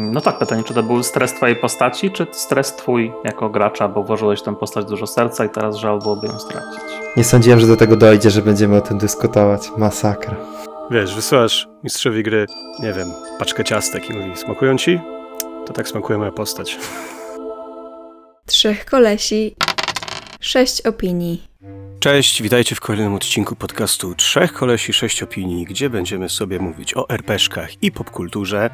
No tak, pytanie, czy to był stres twojej postaci, czy stres twój jako gracza, bo włożyłeś w tę postać dużo serca i teraz żal byłoby ją stracić. Nie sądziłem, że do tego dojdzie, że będziemy o tym dyskutować. Masakra. Wiesz, wysyłasz mistrzowi gry, nie wiem, paczkę ciastek i mówi, smakują ci? To tak smakuje moja postać. Trzech kolesi, 6 opinii. Cześć, witajcie w kolejnym odcinku podcastu Trzech kolesi, 6 opinii, gdzie będziemy sobie mówić o RPG-kach i popkulturze.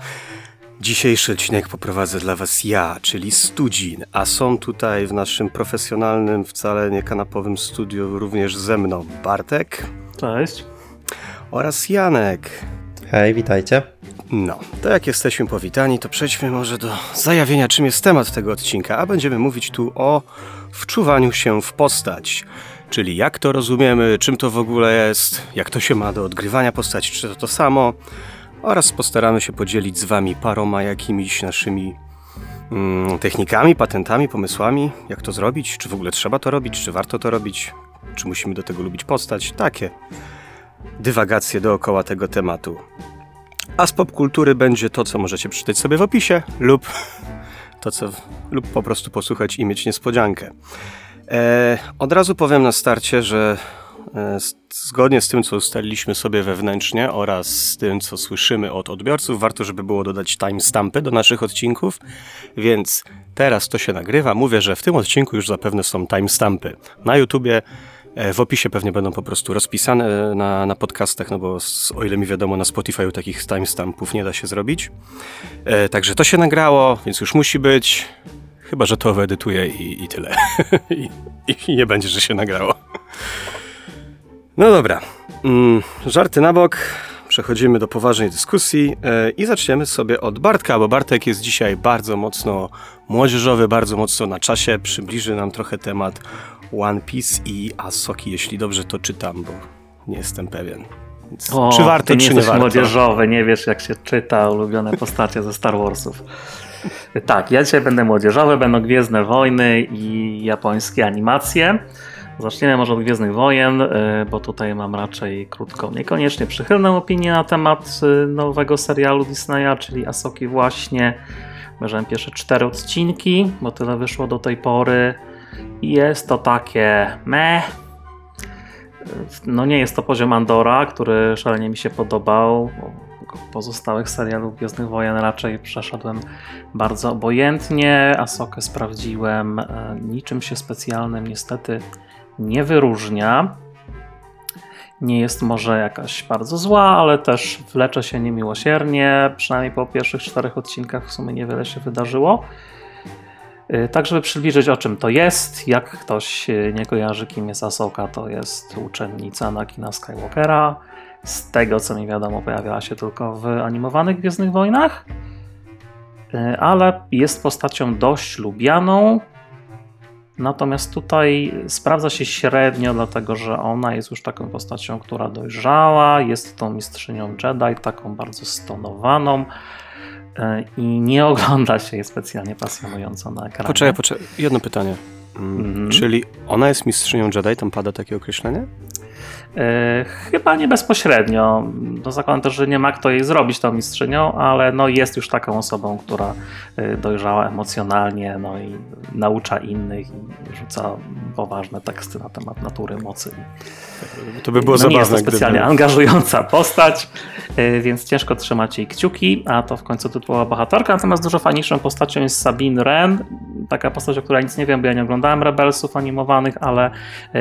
Dzisiejszy odcinek poprowadzę dla was ja, czyli Studzin, a są tutaj w naszym profesjonalnym, wcale nie kanapowym studiu również ze mną Bartek. Cześć. Oraz Janek. Hej, witajcie. No, to jak jesteśmy powitani, to przejdźmy może do zajawienia, czym jest temat tego odcinka, a będziemy mówić tu o wczuwaniu się w postać. Czyli jak to rozumiemy, czym to w ogóle jest, jak to się ma do odgrywania postaci, czy to to samo. Oraz postaramy się podzielić z wami paroma jakimiś naszymi technikami, patentami, pomysłami, jak to zrobić, czy w ogóle trzeba to robić, czy warto to robić, czy musimy do tego lubić postać, takie dywagacje dookoła tego tematu. A z popkultury będzie to, co możecie przeczytać sobie w opisie lub to, co lub po prostu posłuchać i mieć niespodziankę. Od razu powiem na starcie, że zgodnie z tym, co ustaliliśmy sobie wewnętrznie oraz z tym, co słyszymy od odbiorców, warto, żeby było dodać timestampy do naszych odcinków, więc teraz to się nagrywa. Mówię, że w tym odcinku już zapewne są timestampy na YouTubie, w opisie pewnie będą po prostu rozpisane na podcastach, no bo o ile mi wiadomo na Spotify takich timestampów nie da się zrobić. Także to się nagrało, więc już musi być, chyba że to wyedytuję i tyle. I nie będzie, że się nagrało. No dobra, żarty na bok, przechodzimy do poważnej dyskusji i zaczniemy sobie od Bartka, bo Bartek jest dzisiaj bardzo mocno młodzieżowy, bardzo mocno na czasie, przybliży nam trochę temat One Piece i Ahsoki, jeśli dobrze to czytam, bo nie jestem pewien. O, czy warto, czy nie warto? Młodzieżowy, nie wiesz jak się czyta ulubione postacie ze Star Warsów. Tak, ja dzisiaj będę młodzieżowy, będą Gwiezdne Wojny i japońskie animacje. Zaczniemy może od Gwiezdnych Wojen, bo tutaj mam raczej krótką, niekoniecznie przychylną opinię na temat nowego serialu Disneya, czyli Ahsoki właśnie. Obejrzałem pierwsze 4 odcinki, bo tyle wyszło do tej pory. I jest to takie meh. No nie jest to poziom Andora, który szalenie mi się podobał. Pozostałych serialów Gwiezdnych Wojen raczej przeszedłem bardzo obojętnie. Ahsokę sprawdziłem, niczym się specjalnym niestety nie wyróżnia. Nie jest może jakaś bardzo zła, ale też wlecze się niemiłosiernie. Przynajmniej po pierwszych 4 odcinkach w sumie niewiele się wydarzyło. Tak, żeby przybliżyć, o czym to jest. Jak ktoś nie kojarzy, kim jest Ahsoka, to jest uczennica Nakina Skywalkera. Z tego, co mi wiadomo, pojawiała się tylko w animowanych Gwiezdnych Wojnach. Ale jest postacią dość lubianą. Natomiast tutaj sprawdza się średnio, dlatego że ona jest już taką postacią, która dojrzała, jest tą mistrzynią Jedi, taką bardzo stonowaną i nie ogląda się jej specjalnie pasjonująco na ekranie. Poczekaj, jedno pytanie. Czyli ona jest mistrzynią Jedi, tam pada takie określenie? Chyba nie bezpośrednio. No zakładam też, że nie ma kto jej zrobić tą mistrzynią, ale no jest już taką osobą, która dojrzała emocjonalnie, no i naucza innych i rzuca poważne teksty na temat natury mocy. To by było zabawne. Nie jest to specjalnie angażująca postać, więc ciężko trzymać jej kciuki, a to w końcu tytułowa bohaterka. Natomiast dużo fajniejszą postacią jest Sabine Ren. Taka postać, o której nic nie wiem, bo ja nie oglądałem Rebelsów animowanych, ale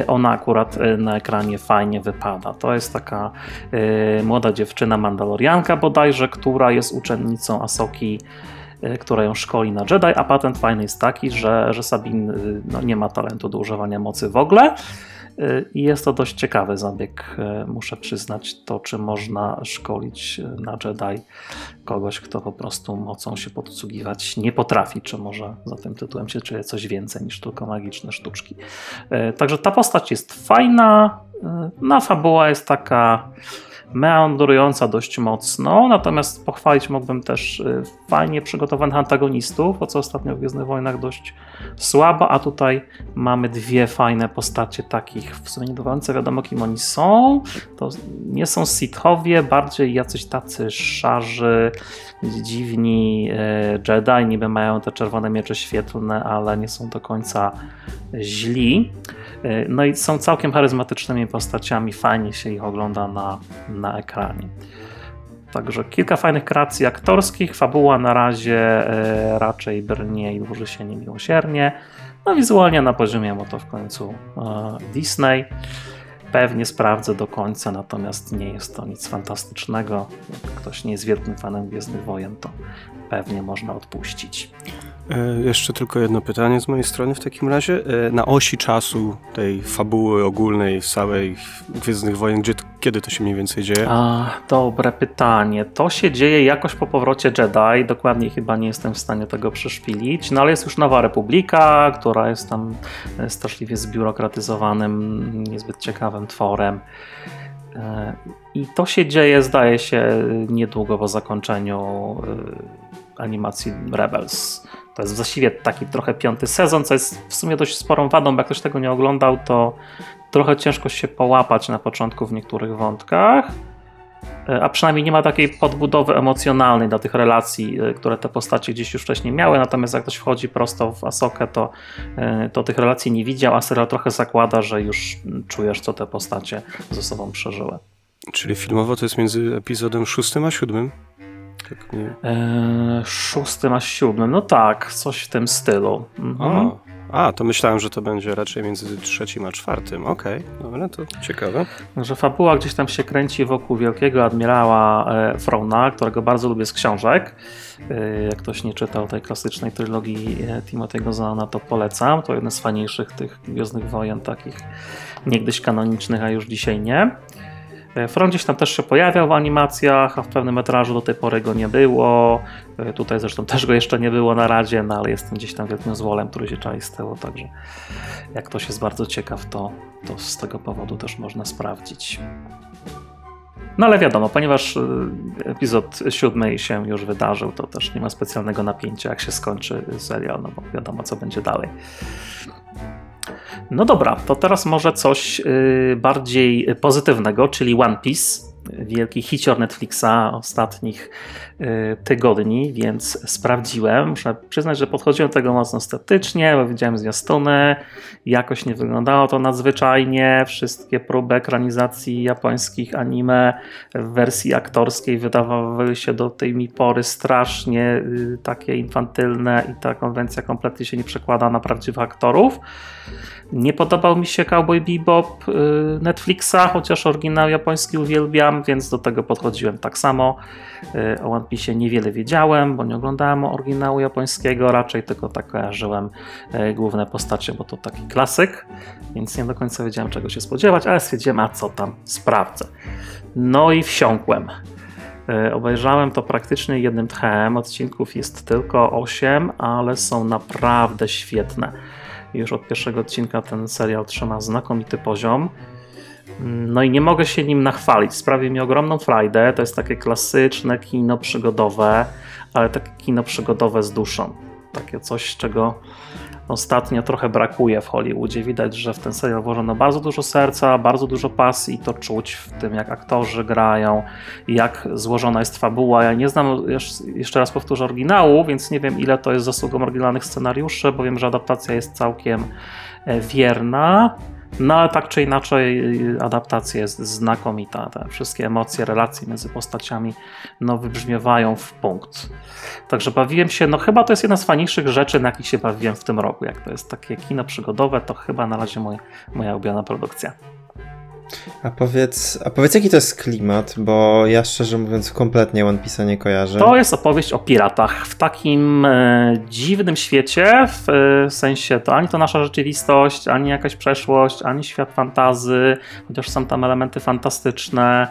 ona akurat na ekranie fajnie wypada. To jest taka młoda dziewczyna Mandalorianka bodajże, która jest uczennicą Ahsoki, która ją szkoli na Jedi, a patent fajny jest taki, że Sabine nie ma talentu do używania mocy w ogóle. I jest to dość ciekawy zabieg, muszę przyznać, to czy można szkolić na Jedi kogoś, kto po prostu mocą się podsługiwać nie potrafi, czy może za tym tytułem się czuje coś więcej niż tylko magiczne sztuczki. Także ta postać jest fajna, fabuła jest taka meandrująca dość mocno, natomiast pochwalić mógłbym też fajnie przygotowanych antagonistów, o co ostatnio w Gwiezdnych Wojnach dość słabo, a tutaj mamy dwie fajne postacie takich, w sumie nie do końca wiadomo kim oni są, to nie są Sithowie, bardziej jacyś tacy szarzy, dziwni Jedi, niby mają te czerwone miecze świetlne, ale nie są do końca źli. No i są całkiem charyzmatycznymi postaciami, fajnie się ich ogląda na ekranie. Także kilka fajnych kreacji aktorskich, fabuła na razie raczej brnie i dłuży się niemiłosiernie. No wizualnie na poziomie, bo to w końcu Disney. Pewnie sprawdzę do końca, natomiast nie jest to nic fantastycznego. Jak ktoś nie jest wielkim fanem Gwiezdnych Wojen, to pewnie można odpuścić. Jeszcze tylko jedno pytanie z mojej strony w takim razie. Na osi czasu tej fabuły ogólnej w całej Gwiezdnych Wojen, kiedy to się mniej więcej dzieje? Dobre pytanie. To się dzieje jakoś po powrocie Jedi. Dokładnie chyba nie jestem w stanie tego przeszpilić. No ale jest już Nowa Republika, która jest tam straszliwie zbiurokratyzowanym, niezbyt ciekawym tworem. I to się dzieje, zdaje się, niedługo po zakończeniu animacji Rebels. To jest właściwie taki trochę 5. sezon, co jest w sumie dość sporą wadą, bo jak ktoś tego nie oglądał, to trochę ciężko się połapać na początku w niektórych wątkach, a przynajmniej nie ma takiej podbudowy emocjonalnej dla tych relacji, które te postacie gdzieś już wcześniej miały, natomiast jak ktoś wchodzi prosto w Ahsokę, to tych relacji nie widział, a serial trochę zakłada, że już czujesz, co te postacie ze sobą przeżyły. Czyli filmowo to jest między epizodem 6 a 7? Tak, nie? 6 a 7, no tak, coś w tym stylu. Mhm. To myślałem, że to będzie raczej między 3 a 4. Okej, dobra, to ciekawe. Że fabuła gdzieś tam się kręci wokół wielkiego admirała Frona, którego bardzo lubię z książek. Jak ktoś nie czytał tej klasycznej trylogii Timothy Gozana, to polecam. To jeden z fajniejszych tych Gwiezdnych Wojen, takich niegdyś kanonicznych, a już dzisiaj nie. Fron gdzieś tam też się pojawiał w animacjach, a w pewnym metrażu do tej pory go nie było. Tutaj zresztą też go jeszcze nie było na Radzie, no ale jestem gdzieś tam wielkim złolem, który się czai z tyłu, także jak ktoś jest bardzo ciekaw, to z tego powodu też można sprawdzić. No ale wiadomo, ponieważ epizod 7 się już wydarzył, to też nie ma specjalnego napięcia, jak się skończy serial, no bo wiadomo, co będzie dalej. No dobra, to teraz może coś bardziej pozytywnego, czyli One Piece, wielki hicior Netflixa ostatnich tygodni, więc sprawdziłem. Muszę przyznać, że podchodziłem do tego mocno sceptycznie, bo widziałem zwiastuny, jakoś nie wyglądało to nadzwyczajnie. Wszystkie próby ekranizacji japońskich anime w wersji aktorskiej wydawały się do tej mi pory strasznie takie infantylne i ta konwencja kompletnie się nie przekłada na prawdziwych aktorów. Nie podobał mi się Cowboy Bebop Netflixa, chociaż oryginał japoński uwielbiam, więc do tego podchodziłem tak samo. O One Piece niewiele wiedziałem, bo nie oglądałem oryginału japońskiego, raczej tylko tak kojarzyłem główne postacie, bo to taki klasyk, więc nie do końca wiedziałem, czego się spodziewać, ale stwierdziłem, a co tam, sprawdzę. No i wsiąkłem. Obejrzałem to praktycznie jednym tchem, odcinków jest tylko 8, ale są naprawdę świetne. Już od pierwszego odcinka ten serial trzyma znakomity poziom. No i nie mogę się nim nachwalić. Sprawił mi ogromną frajdę. To jest takie klasyczne kino przygodowe, ale takie kino przygodowe z duszą. Takie coś, czego ostatnio trochę brakuje w Hollywoodzie. Widać, że w ten serial włożono bardzo dużo serca, bardzo dużo pasji i to czuć w tym, jak aktorzy grają, jak złożona jest fabuła. Ja nie znam, jeszcze raz powtórzę, oryginału, więc nie wiem, ile to jest zasługą oryginalnych scenariuszy, bo wiem, że adaptacja jest całkiem wierna. No ale tak czy inaczej adaptacja jest znakomita. Te wszystkie emocje, relacje między postaciami wybrzmiewają w punkt. Także bawiłem się, chyba to jest jedna z fajniejszych rzeczy, na jakich się bawiłem w tym roku. Jak to jest takie kino przygodowe, to chyba na razie moja ulubiona produkcja. A powiedz, jaki to jest klimat, bo ja szczerze mówiąc kompletnie One Piece'a nie kojarzę. To jest opowieść o piratach w takim dziwnym świecie, w sensie to ani to nasza rzeczywistość, ani jakaś przeszłość, ani świat fantazy, chociaż są tam elementy fantastyczne.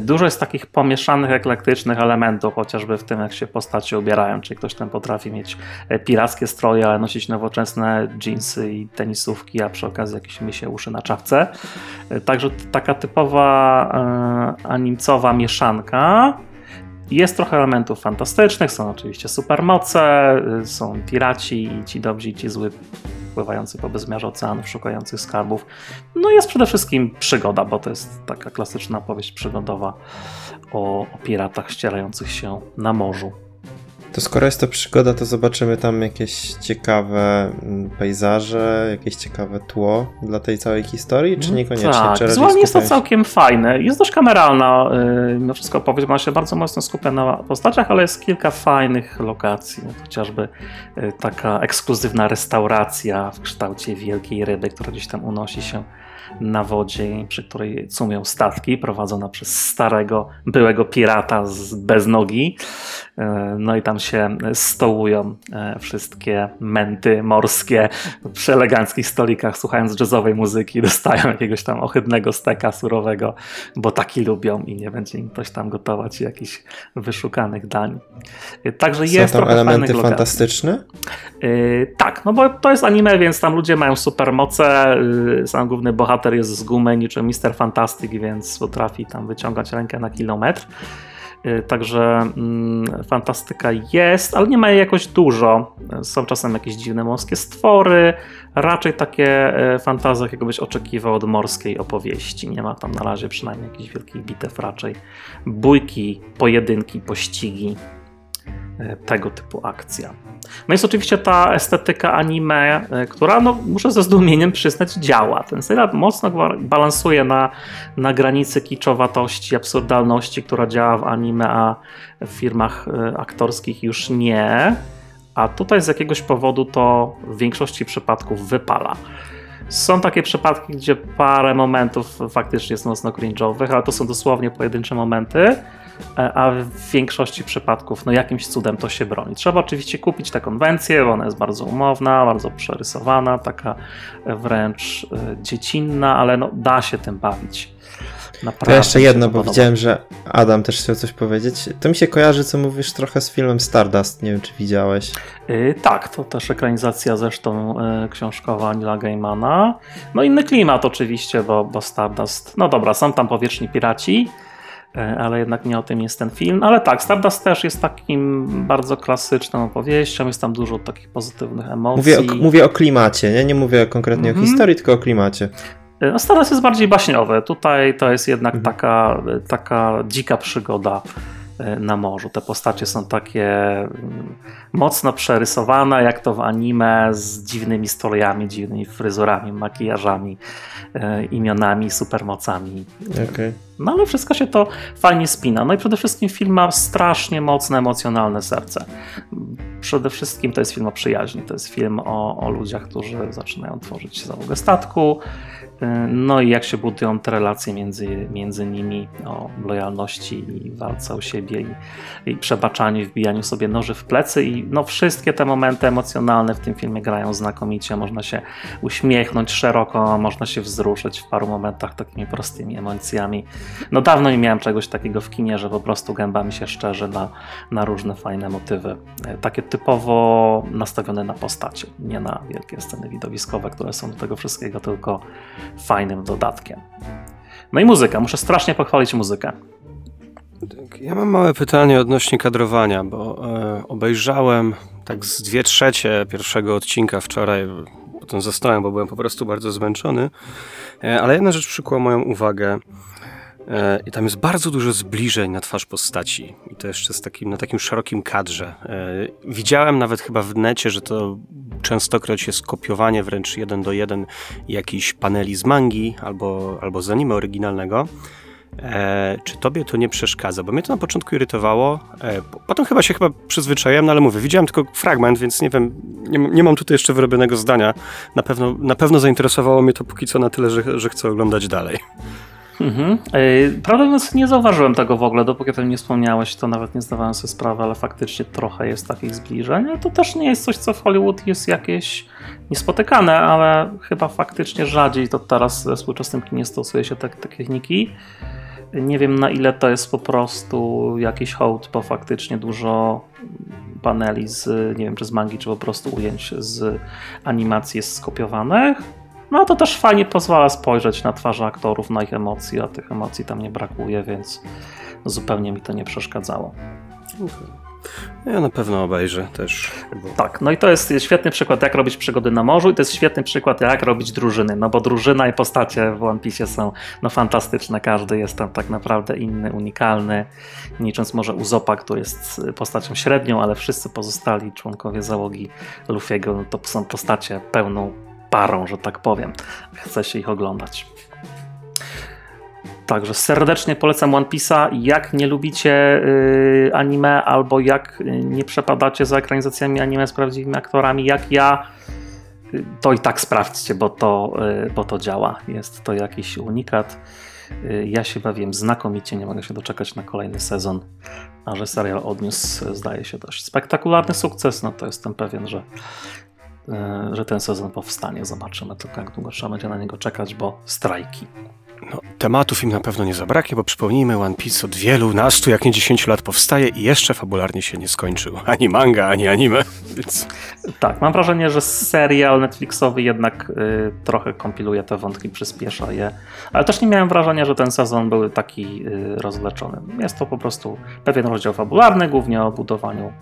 Dużo jest takich pomieszanych, eklektycznych elementów, chociażby w tym, jak się postacie ubierają, czyli ktoś tam potrafi mieć pirackie stroje, ale nosić nowoczesne dżinsy i tenisówki, a przy okazji jakieś misie uszy na czapce. Także taka typowa animcowa mieszanka. Jest trochę elementów fantastycznych, są oczywiście supermoce, są piraci i ci dobrzy i ci zły pływający po bezmiarze oceanów, szukających skarbów. No jest przede wszystkim przygoda, bo to jest taka klasyczna opowieść przygodowa o piratach ścierających się na morzu. To skoro jest to przygoda, to zobaczymy tam jakieś ciekawe pejzaże, jakieś ciekawe tło dla tej całej historii, czy niekoniecznie? Tak, wizualnie jest to całkiem fajne. Jest dość kameralna, mimo wszystko opowieść, bo ona się bardzo mocno skupia na postaciach, ale jest kilka fajnych lokacji. Chociażby taka ekskluzywna restauracja w kształcie wielkiej ryby, która gdzieś tam unosi się na wodzie, przy której cumią statki prowadzona przez starego, byłego pirata bez nogi. No i tam się stołują wszystkie męty morskie przy eleganckich stolikach, słuchając jazzowej muzyki, dostają jakiegoś tam ohydnego steka surowego, bo taki lubią i nie będzie im ktoś tam gotować jakichś wyszukanych dań. Także są jest tam elementy fantastyczne? Tak, no bo to jest anime, więc tam ludzie mają supermoce, sam główny bohater jest z gumy niczym Mr. Fantastic, więc potrafi tam wyciągać rękę na kilometr. Także fantastyka jest, ale nie ma jej jakoś dużo. Są czasem jakieś dziwne morskie stwory, raczej takie fantazje, jakiego byś oczekiwał od morskiej opowieści. Nie ma tam na razie przynajmniej jakichś wielkich bitew, raczej bójki, pojedynki, pościgi, tego typu akcja. No jest oczywiście ta estetyka anime, która, no, muszę ze zdumieniem przyznać, działa. Ten serial mocno balansuje na granicy kiczowatości, absurdalności, która działa w anime, a w firmach aktorskich już nie. A tutaj z jakiegoś powodu to w większości przypadków wypala. Są takie przypadki, gdzie parę momentów faktycznie jest mocno cringe'owych, ale to są dosłownie pojedyncze momenty, a w większości przypadków no jakimś cudem to się broni. Trzeba oczywiście kupić tę konwencję, bo ona jest bardzo umowna, bardzo przerysowana, taka wręcz dziecinna, ale no da się tym bawić. Naprawdę to jeszcze jedno, bo widziałem, że Adam też chciał coś powiedzieć. To mi się kojarzy, co mówisz, trochę z filmem Stardust. Nie wiem, czy widziałeś. Tak, to też ekranizacja zresztą książkowa Anila Gaymana. No inny klimat oczywiście, bo Stardust... No dobra, są tam powietrzni piraci, ale jednak nie o tym jest ten film. Ale tak, Stardust też jest takim bardzo klasyczną opowieścią, jest tam dużo takich pozytywnych emocji. Mówię o klimacie, nie mówię konkretnie o historii, tylko o klimacie. Stardust jest bardziej baśniowy. Tutaj to jest jednak taka dzika przygoda na morzu. Te postacie są takie mocno przerysowane, jak to w anime, z dziwnymi strojami, dziwnymi fryzurami, makijażami, imionami, supermocami. Okay. No ale wszystko się to fajnie spina. No i przede wszystkim film ma strasznie mocne, emocjonalne serce. Przede wszystkim to jest film o przyjaźni. To jest film o ludziach, którzy zaczynają tworzyć załogę statku. No i jak się budują te relacje między nimi, o lojalności i walce o siebie i przebaczaniu, wbijaniu sobie noży w plecy. I no wszystkie te momenty emocjonalne w tym filmie grają znakomicie. Można się uśmiechnąć szeroko, można się wzruszyć w paru momentach takimi prostymi emocjami. No dawno nie miałem czegoś takiego w kinie, że po prostu gęba mi się szczerzy na różne fajne motywy. Takie typowo nastawione na postacie, nie na wielkie sceny widowiskowe, które są do tego wszystkiego tylko fajnym dodatkiem. No i muzyka. Muszę strasznie pochwalić muzykę. Ja mam małe pytanie odnośnie kadrowania, bo obejrzałem tak z 2/3 pierwszego odcinka wczoraj, potem zostałem, bo byłem po prostu bardzo zmęczony, ale jedna rzecz przykuła moją uwagę. I tam jest bardzo dużo zbliżeń na twarz postaci. I to jeszcze na takim szerokim kadrze. Widziałem nawet chyba w necie, że to częstokroć jest kopiowanie wręcz 1:1 jakiejś paneli z mangi albo z anime oryginalnego. Czy tobie to nie przeszkadza? Bo mnie to na początku irytowało. Potem chyba się przyzwyczaiłem, no ale mówię, widziałem tylko fragment, więc nie wiem, nie mam tutaj jeszcze wyrobionego zdania. Na pewno zainteresowało mnie to póki co na tyle, że chcę oglądać dalej. Prawdę mówiąc, nie zauważyłem tego w ogóle, dopóki o tym nie wspomniałeś, to nawet nie zdawałem sobie sprawy, ale faktycznie trochę jest takich zbliżeń, ale to też nie jest coś, co w Hollywood jest jakieś niespotykane, ale chyba faktycznie rzadziej to teraz we współczesnym kinie stosuje się te techniki. Nie wiem, na ile to jest po prostu jakiś hołd, bo faktycznie dużo paneli z, nie wiem, czy z mangi, czy po prostu ujęć z animacji jest skopiowanych. No to też fajnie pozwala spojrzeć na twarze aktorów, na ich emocje, a tych emocji tam nie brakuje, więc zupełnie mi to nie przeszkadzało. Okay. Ja na pewno obejrzę też. Bo... Tak, no i to jest świetny przykład, jak robić przygody na morzu, i to jest świetny przykład, jak robić drużyny, no bo drużyna i postacie w One Piece są no fantastyczne, każdy jest tam tak naprawdę inny, unikalny, nicząc może Uzopa, który jest postacią średnią, ale wszyscy pozostali członkowie załogi Luffy'ego no to są postacie pełną parą, że tak powiem. Chce się ich oglądać. Także serdecznie polecam One Piece'a. Jak nie lubicie anime, albo jak nie przepadacie za ekranizacjami anime z prawdziwymi aktorami jak ja, to i tak sprawdźcie, bo to działa. Jest to jakiś unikat. Ja się bawiłem znakomicie, nie mogę się doczekać na kolejny sezon, a że serial odniósł, zdaje się, dość spektakularny sukces, no to jestem pewien, że ten sezon powstanie. Zobaczymy tylko, jak długo trzeba będzie na niego czekać, bo strajki. No, tematów im na pewno nie zabraknie, bo przypomnijmy, One Piece od wielu nastu, jak nie 10 lat powstaje i jeszcze fabularnie się nie skończył. Ani manga, ani anime. Więc... Tak, mam wrażenie, że serial Netflixowy jednak trochę kompiluje te wątki, przyspiesza je, ale też nie miałem wrażenia, że ten sezon był taki rozleczony. Jest to po prostu pewien rozdział fabularny, głównie o budowaniu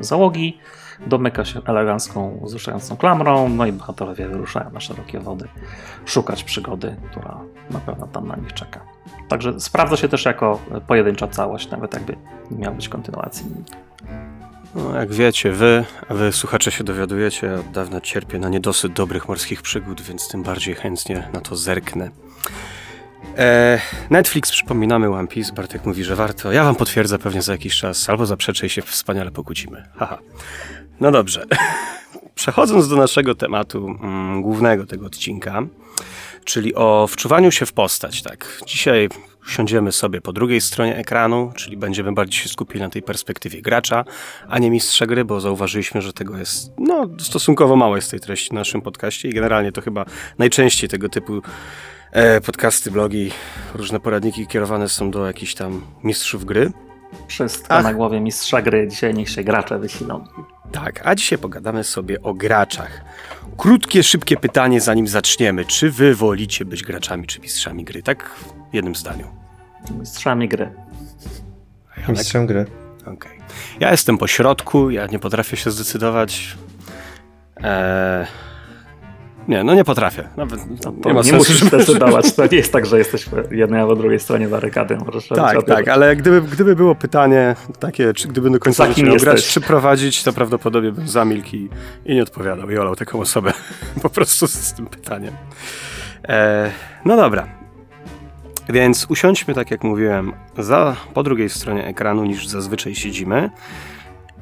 załogi. Domyka się elegancką, wzruszającą klamrą, no i bohaterowie wyruszają na szerokie wody szukać przygody, która na pewno tam na nich czeka. Także sprawdza się też jako pojedyncza całość, nawet jakby nie miało być kontynuacji. No, jak wiecie, wy słuchacze się dowiadujecie, od dawna cierpię na niedosyt dobrych morskich przygód, więc tym bardziej chętnie na to zerknę. Netflix, przypominamy, One Piece, Bartek mówi, że warto. Ja wam potwierdzę pewnie za jakiś czas, albo zaprzeczę i się wspaniale pokłócimy. Haha. No dobrze, przechodząc do naszego tematu głównego tego odcinka, czyli o wczuwaniu się w postać. Tak, dzisiaj siądziemy sobie po drugiej stronie ekranu, czyli będziemy bardziej się skupili na tej perspektywie gracza, a nie mistrza gry, bo zauważyliśmy, że tego jest no, stosunkowo mało jest tej treści w naszym podcaście i generalnie to chyba najczęściej tego typu podcasty, blogi, różne poradniki kierowane są do jakichś tam mistrzów gry. Wszystko na głowie mistrza gry, dzisiaj niech się gracze wysilą. Tak, a dzisiaj pogadamy sobie o graczach. Krótkie, szybkie pytanie, zanim zaczniemy. Czy wy wolicie być graczami czy mistrzami gry? Tak w jednym zdaniu. Mistrzami gry. Mistrzem gry. Okay. Ja jestem po środku, ja nie potrafię się zdecydować. Nie, no nie potrafię. Nawet, nie musisz zdecydować. To nie jest tak, że jesteś po jednej albo drugiej stronie barykady. Tak, ale gdyby było pytanie takie, czy gdyby do końca zaczął grać, czy prowadzić, to prawdopodobnie bym zamilkł i nie odpowiadał i olał taką osobę po prostu z tym pytaniem. No dobra. Więc usiądźmy, tak jak mówiłem, po drugiej stronie ekranu niż zazwyczaj siedzimy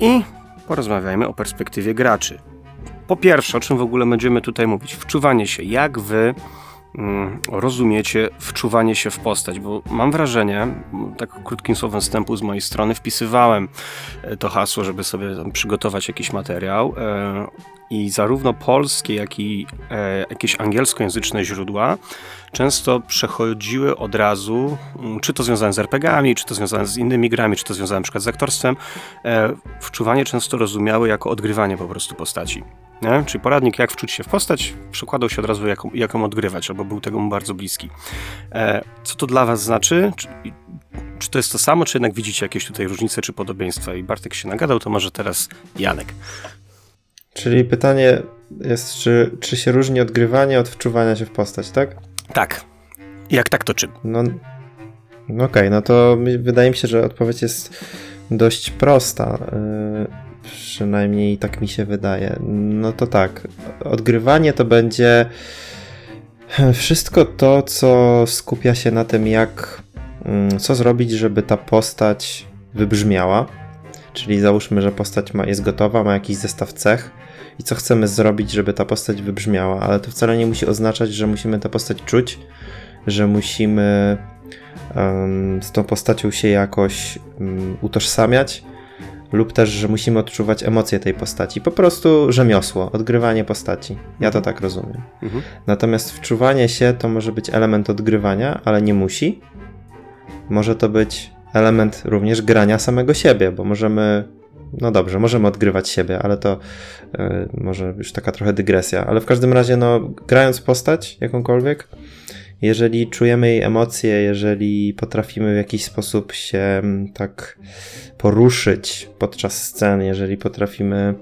i porozmawiajmy o perspektywie graczy. Po pierwsze, o czym w ogóle będziemy tutaj mówić? Wczuwanie się. Jak wy rozumiecie wczuwanie się w postać? Bo mam wrażenie, tak krótkim słowem wstępu z mojej strony, wpisywałem to hasło, żeby sobie tam przygotować jakiś materiał i zarówno polskie, jak i jakieś angielskojęzyczne źródła często przechodziły od razu, czy to związane z RPG-ami, czy to związane z innymi grami, czy to związane np. z aktorstwem, wczuwanie często rozumiały jako odgrywanie po prostu postaci. Nie? Czyli poradnik, jak wczuć się w postać, przekładał się od razu, jak ją odgrywać, albo był tego bardzo bliski. Co to dla was znaczy? Czy to jest to samo, czy jednak widzicie jakieś tutaj różnice, czy podobieństwa? I Bartek się nagadał, to może teraz Janek. Czyli pytanie jest, czy się różni odgrywanie od wczuwania się w postać, tak? Tak. Jak tak, to czym? No okej, no to wydaje mi się, że odpowiedź jest dość prosta. Przynajmniej tak mi się wydaje. No to tak, odgrywanie to będzie wszystko to, co skupia się na tym, co zrobić, żeby ta postać wybrzmiała. Czyli załóżmy, że postać jest gotowa, ma jakiś zestaw cech i co chcemy zrobić, żeby ta postać wybrzmiała, ale to wcale nie musi oznaczać, że musimy tę postać czuć, że musimy z tą postacią się jakoś utożsamiać lub też, że musimy odczuwać emocje tej postaci. Po prostu rzemiosło, odgrywanie postaci. Ja to tak rozumiem. Mhm. Natomiast wczuwanie się to może być element odgrywania, ale nie musi. Może to być element również grania samego siebie, bo możemy no dobrze, możemy odgrywać siebie, ale to może już taka trochę dygresja, ale w każdym razie no, grając postać jakąkolwiek, jeżeli czujemy jej emocje, jeżeli potrafimy w jakiś sposób się tak poruszyć podczas scen, jeżeli potrafimy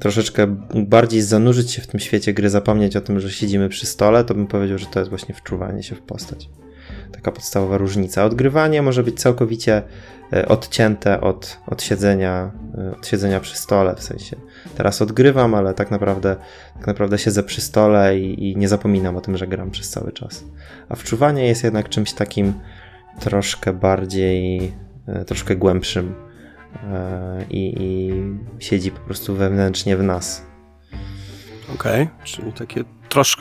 troszeczkę bardziej zanurzyć się w tym świecie gry, zapomnieć o tym, że siedzimy przy stole, to bym powiedział, że to jest właśnie wczuwanie się w postać. Taka podstawowa różnica. Odgrywanie może być całkowicie odcięte od siedzenia przy stole, w sensie teraz odgrywam, ale tak naprawdę siedzę przy stole i nie zapominam o tym, że gram przez cały czas. A wczuwanie jest jednak czymś takim troszkę bardziej, troszkę głębszym i siedzi po prostu wewnętrznie w nas. Okej, czyli takie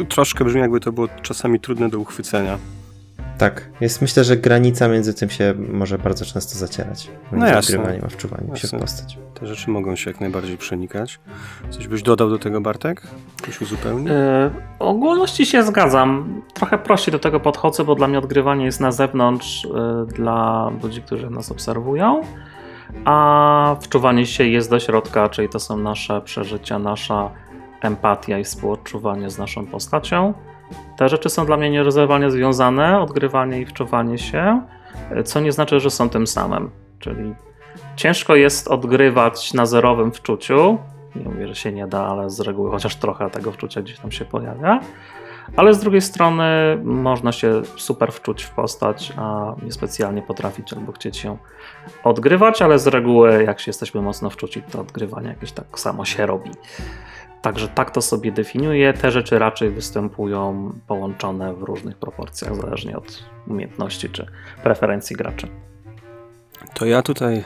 troszkę brzmi, jakby to było czasami trudne do uchwycenia. Tak, jest, myślę, że granica między tym się może bardzo często zacierać. No jasne. Odgrywaniem, a wczuwaniem się w postać. Te rzeczy mogą się jak najbardziej przenikać. Coś byś dodał do tego, Bartek? Coś uzupełnił? W ogólności się zgadzam. Trochę prościej do tego podchodzę, bo dla mnie odgrywanie jest na zewnątrz dla ludzi, którzy nas obserwują, a wczuwanie się jest do środka, czyli to są nasze przeżycia, nasza empatia i współodczuwanie z naszą postacią. Te rzeczy są dla mnie nierozerwalnie związane, odgrywanie i wczuwanie się, co nie znaczy, że są tym samym. Czyli ciężko jest odgrywać na zerowym wczuciu. Nie mówię, że się nie da, ale z reguły chociaż trochę tego wczucia gdzieś tam się pojawia. Ale z drugiej strony można się super wczuć w postać, a niespecjalnie potrafić albo chcieć ją odgrywać, ale z reguły jak się jesteśmy mocno wczuci, to odgrywanie jakieś tak samo się robi. Także tak to sobie definiuję. Te rzeczy raczej występują połączone w różnych proporcjach, zależnie od umiejętności czy preferencji graczy. To ja tutaj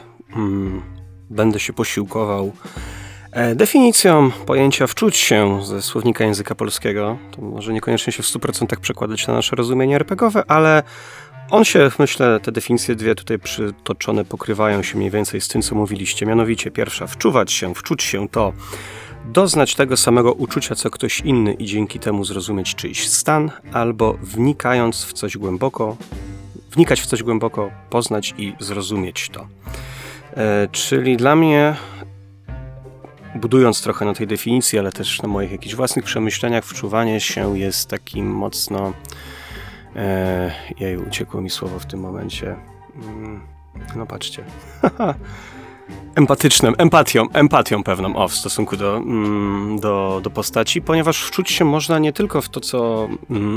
będę się posiłkował definicją pojęcia wczuć się ze słownika języka polskiego. To może niekoniecznie się w 100% przekładać na nasze rozumienie RPGowe, ale on się, myślę, te definicje dwie tutaj przytoczone pokrywają się mniej więcej z tym, co mówiliście. Mianowicie pierwsza, wczuwać się, wczuć się to doznać tego samego uczucia, co ktoś inny i dzięki temu zrozumieć czyjś stan, albo wnikać w coś głęboko, poznać i zrozumieć to. Czyli dla mnie, budując trochę na tej definicji, ale też na moich jakichś własnych przemyśleniach, wczuwanie się jest takim mocno... uciekło mi słowo w tym momencie. No patrzcie. Empatią pewną w stosunku do postaci, ponieważ wczuć się można nie tylko w to, co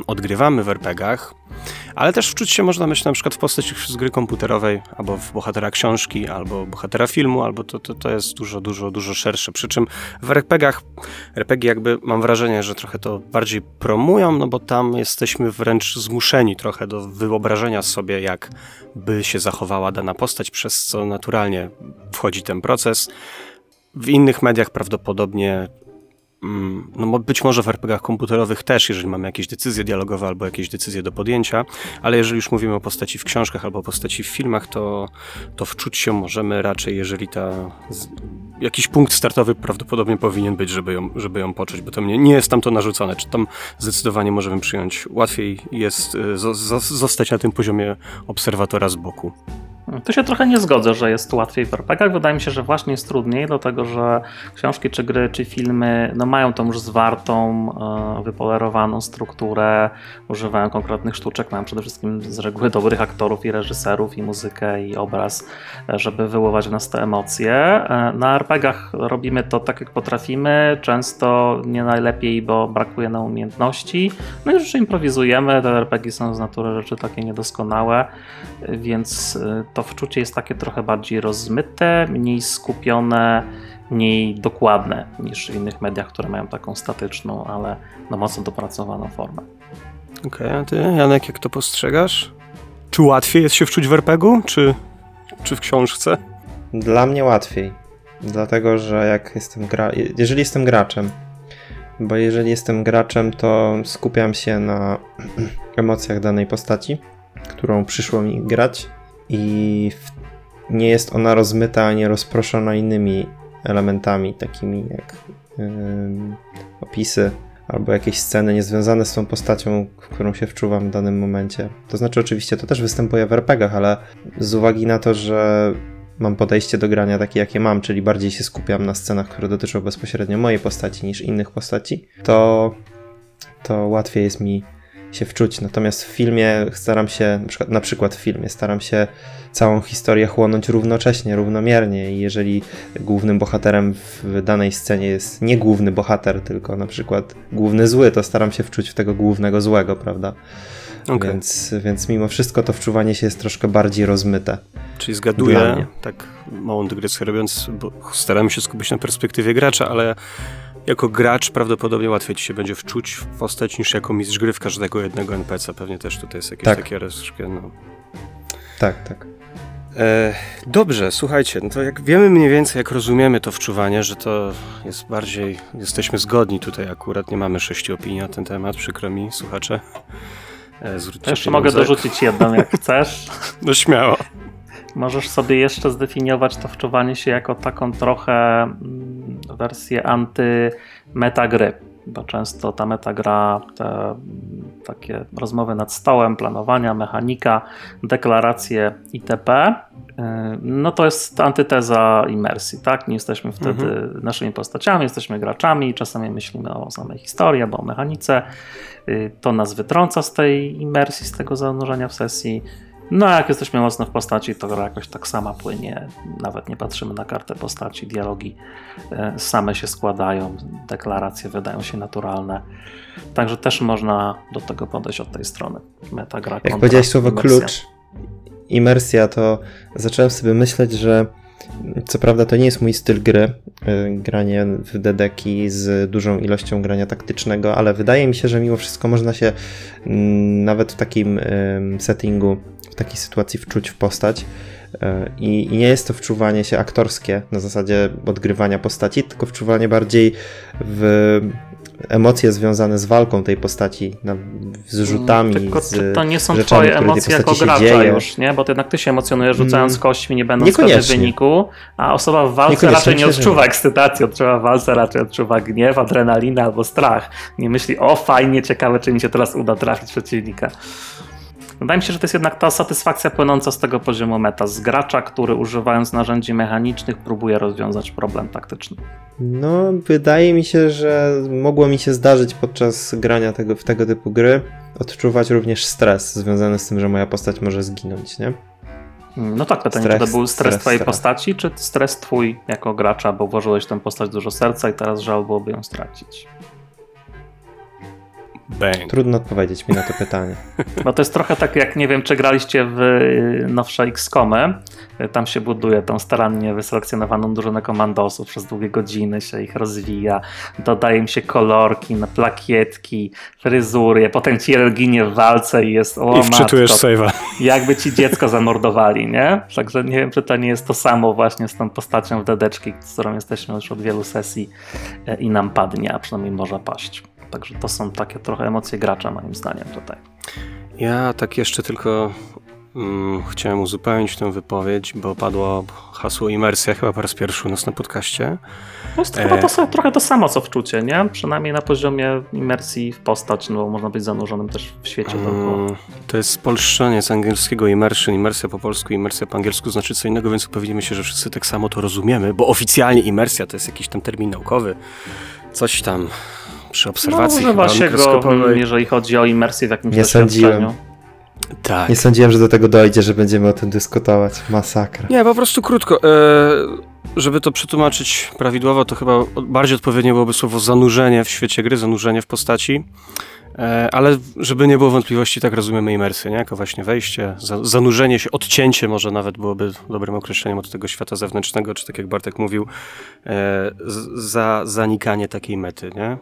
odgrywamy w RPG-ach, ale też wczuć się można, myślę, na przykład w postać z gry komputerowej, albo w bohatera książki, albo bohatera filmu, albo to jest dużo szersze. Przy czym w RPG-ach, RPG jakby mam wrażenie, że trochę to bardziej promują, no bo tam jesteśmy wręcz zmuszeni trochę do wyobrażenia sobie, jak by się zachowała dana postać, przez co naturalnie wchodzi ten proces. W innych mediach prawdopodobnie, no być może w RPG-ach komputerowych też, jeżeli mamy jakieś decyzje dialogowe albo jakieś decyzje do podjęcia, ale jeżeli już mówimy o postaci w książkach albo postaci w filmach, to wczuć się możemy raczej, jeżeli jakiś punkt startowy prawdopodobnie powinien być, żeby ją poczuć, bo to nie jest tam to narzucone, czy tam zdecydowanie możemy przyjąć. Łatwiej jest zostać na tym poziomie obserwatora z boku. Tu się trochę nie zgodzę, że jest łatwiej w RPG-ach. Wydaje mi się, że właśnie jest trudniej, dlatego że książki, czy gry, czy filmy no mają tą już zwartą, wypolerowaną strukturę, używają konkretnych sztuczek, mają przede wszystkim z reguły dobrych aktorów i reżyserów i muzykę i obraz, żeby wywoływać w nas te emocje. Na RPG-ach robimy to tak, jak potrafimy, często nie najlepiej, bo brakuje nam umiejętności. No i rzeczy improwizujemy, te RPG są z natury rzeczy takie niedoskonałe, więc to wczucie jest takie trochę bardziej rozmyte, mniej skupione, mniej dokładne niż w innych mediach, które mają taką statyczną, ale no mocno dopracowaną formę. Okej, a ty, Janek, jak to postrzegasz? Czy łatwiej jest się wczuć w RPG-u, czy w książce? Dla mnie łatwiej, dlatego że jeżeli jestem graczem, bo jeżeli jestem graczem, to skupiam się na emocjach danej postaci, którą przyszło mi grać, i nie jest ona rozmyta ani rozproszona innymi elementami, takimi jak opisy albo jakieś sceny niezwiązane z tą postacią, w którą się wczuwam w danym momencie. To znaczy oczywiście to też występuje w RPG-ach, ale z uwagi na to, że mam podejście do grania takie, jakie mam, czyli bardziej się skupiam na scenach, które dotyczą bezpośrednio mojej postaci niż innych postaci, to łatwiej jest mi się wczuć. Natomiast w filmie staram się, na przykład w filmie staram się całą historię chłonąć równocześnie, równomiernie i jeżeli głównym bohaterem w danej scenie jest nie główny bohater, tylko na przykład główny zły, to staram się wczuć w tego głównego złego, prawda? Okay. Więc mimo wszystko to wczuwanie się jest troszkę bardziej rozmyte. Czyli zgaduję, tak małą dygresję robiąc, bo staramy się skupić na perspektywie gracza, ale jako gracz prawdopodobnie łatwiej ci się będzie wczuć w postać niż jako mistrz gry w każdego jednego NPC-a. Pewnie też tutaj jest jakieś takie troszkę, no. Tak. Dobrze, słuchajcie, no to jak wiemy mniej więcej, jak rozumiemy to wczuwanie, że to jest bardziej, jesteśmy zgodni tutaj akurat, nie mamy 6 opinii na ten temat, przykro mi, słuchacze. Jeszcze mogę dorzucić jedną, jak chcesz. No śmiało. Możesz sobie jeszcze zdefiniować to wczuwanie się jako taką trochę wersję anty-metagry, bo często ta metagra, te takie rozmowy nad stołem, planowania, mechanika, deklaracje itp., no to jest antyteza imersji, tak? Nie jesteśmy wtedy naszymi postaciami, jesteśmy graczami, czasami myślimy o samej historii albo o mechanice, to nas wytrąca z tej imersji, z tego zanurzenia w sesji. No a jak jesteśmy mocno w postaci, to gra jakoś tak sama płynie, nawet nie patrzymy na kartę postaci, dialogi same się składają, deklaracje wydają się naturalne, także też można do tego podejść od tej strony. Metagra kontra. Jak powiedziałeś słowo klucz, imersja, to zacząłem sobie myśleć, że co prawda to nie jest mój styl gry, granie w dedeki z dużą ilością grania taktycznego, ale wydaje mi się, że mimo wszystko można się nawet w takim settingu, w takiej sytuacji wczuć w postać i nie jest to wczuwanie się aktorskie na zasadzie odgrywania postaci, tylko wczuwanie bardziej w emocje związane z walką tej postaci, z rzutami, tylko z to nie są rzeczami, twoje emocje jako gracza już, nie? Bo to jednak ty się emocjonujesz rzucając kośćmi, nie będąc w wyniku, a osoba w walce raczej nie odczuwa ekscytacji, odczuwa w walce, raczej odczuwa gniew, adrenalinę albo strach. Nie myśli, o fajnie, ciekawe, czy mi się teraz uda trafić przeciwnika. Wydaje mi się, że to jest jednak ta satysfakcja płynąca z tego poziomu meta, z gracza, który używając narzędzi mechanicznych próbuje rozwiązać problem taktyczny. No, wydaje mi się, że mogło mi się zdarzyć podczas grania w tego typu gry odczuwać również stres związany z tym, że moja postać może zginąć, nie? No tak, pytanie, czy to był stres twojej postaci, czy stres twój jako gracza, bo włożyłeś w tę postać dużo serca i teraz żal byłoby ją stracić. Bang. Trudno odpowiedzieć mi na to pytanie. No to jest trochę tak jak, nie wiem, czy graliście w nowsze X-Comy. Tam się buduje tą starannie wyselekcjonowaną drużynę komandosów, przez długie godziny się ich rozwija, dodaje im się kolorki, plakietki, fryzury, potem ci ginie w walce i jest o, i wczytujesz save'a. Jakby ci dziecko zamordowali, nie? Także nie wiem, czy to nie jest to samo właśnie z tą postacią w dedeczki, z którą jesteśmy już od wielu sesji i nam padnie, a przynajmniej może paść. Także to są takie trochę emocje gracza moim zdaniem tutaj. Ja tak jeszcze tylko chciałem uzupełnić tę wypowiedź, bo padło hasło imersja chyba po raz pierwszy u nas na podcaście. No jest chyba to, trochę to samo co wczucie, nie? Przynajmniej na poziomie imersji w postać, no bo można być zanurzonym też w świecie. To jest spolszczenie z angielskiego immersion, imersja po polsku, imersja po angielsku znaczy co innego, więc upewnimy się, że wszyscy tak samo to rozumiemy, bo oficjalnie imersja to jest jakiś tam termin naukowy, coś tam. Przy obserwacji używa się go, jeżeli chodzi o imersję w jakimś doświadczeniu. Tak. Nie sądziłem, że do tego dojdzie, że będziemy o tym dyskutować. Masakra. Nie, po prostu krótko. Żeby to przetłumaczyć prawidłowo, to chyba bardziej odpowiednie byłoby słowo zanurzenie w świecie gry, zanurzenie w postaci. Ale żeby nie było wątpliwości, tak rozumiemy imersję, nie? Jako właśnie wejście, zanurzenie się, odcięcie może nawet byłoby dobrym określeniem od tego świata zewnętrznego, czy tak jak Bartek mówił, zanikanie takiej mety, nie?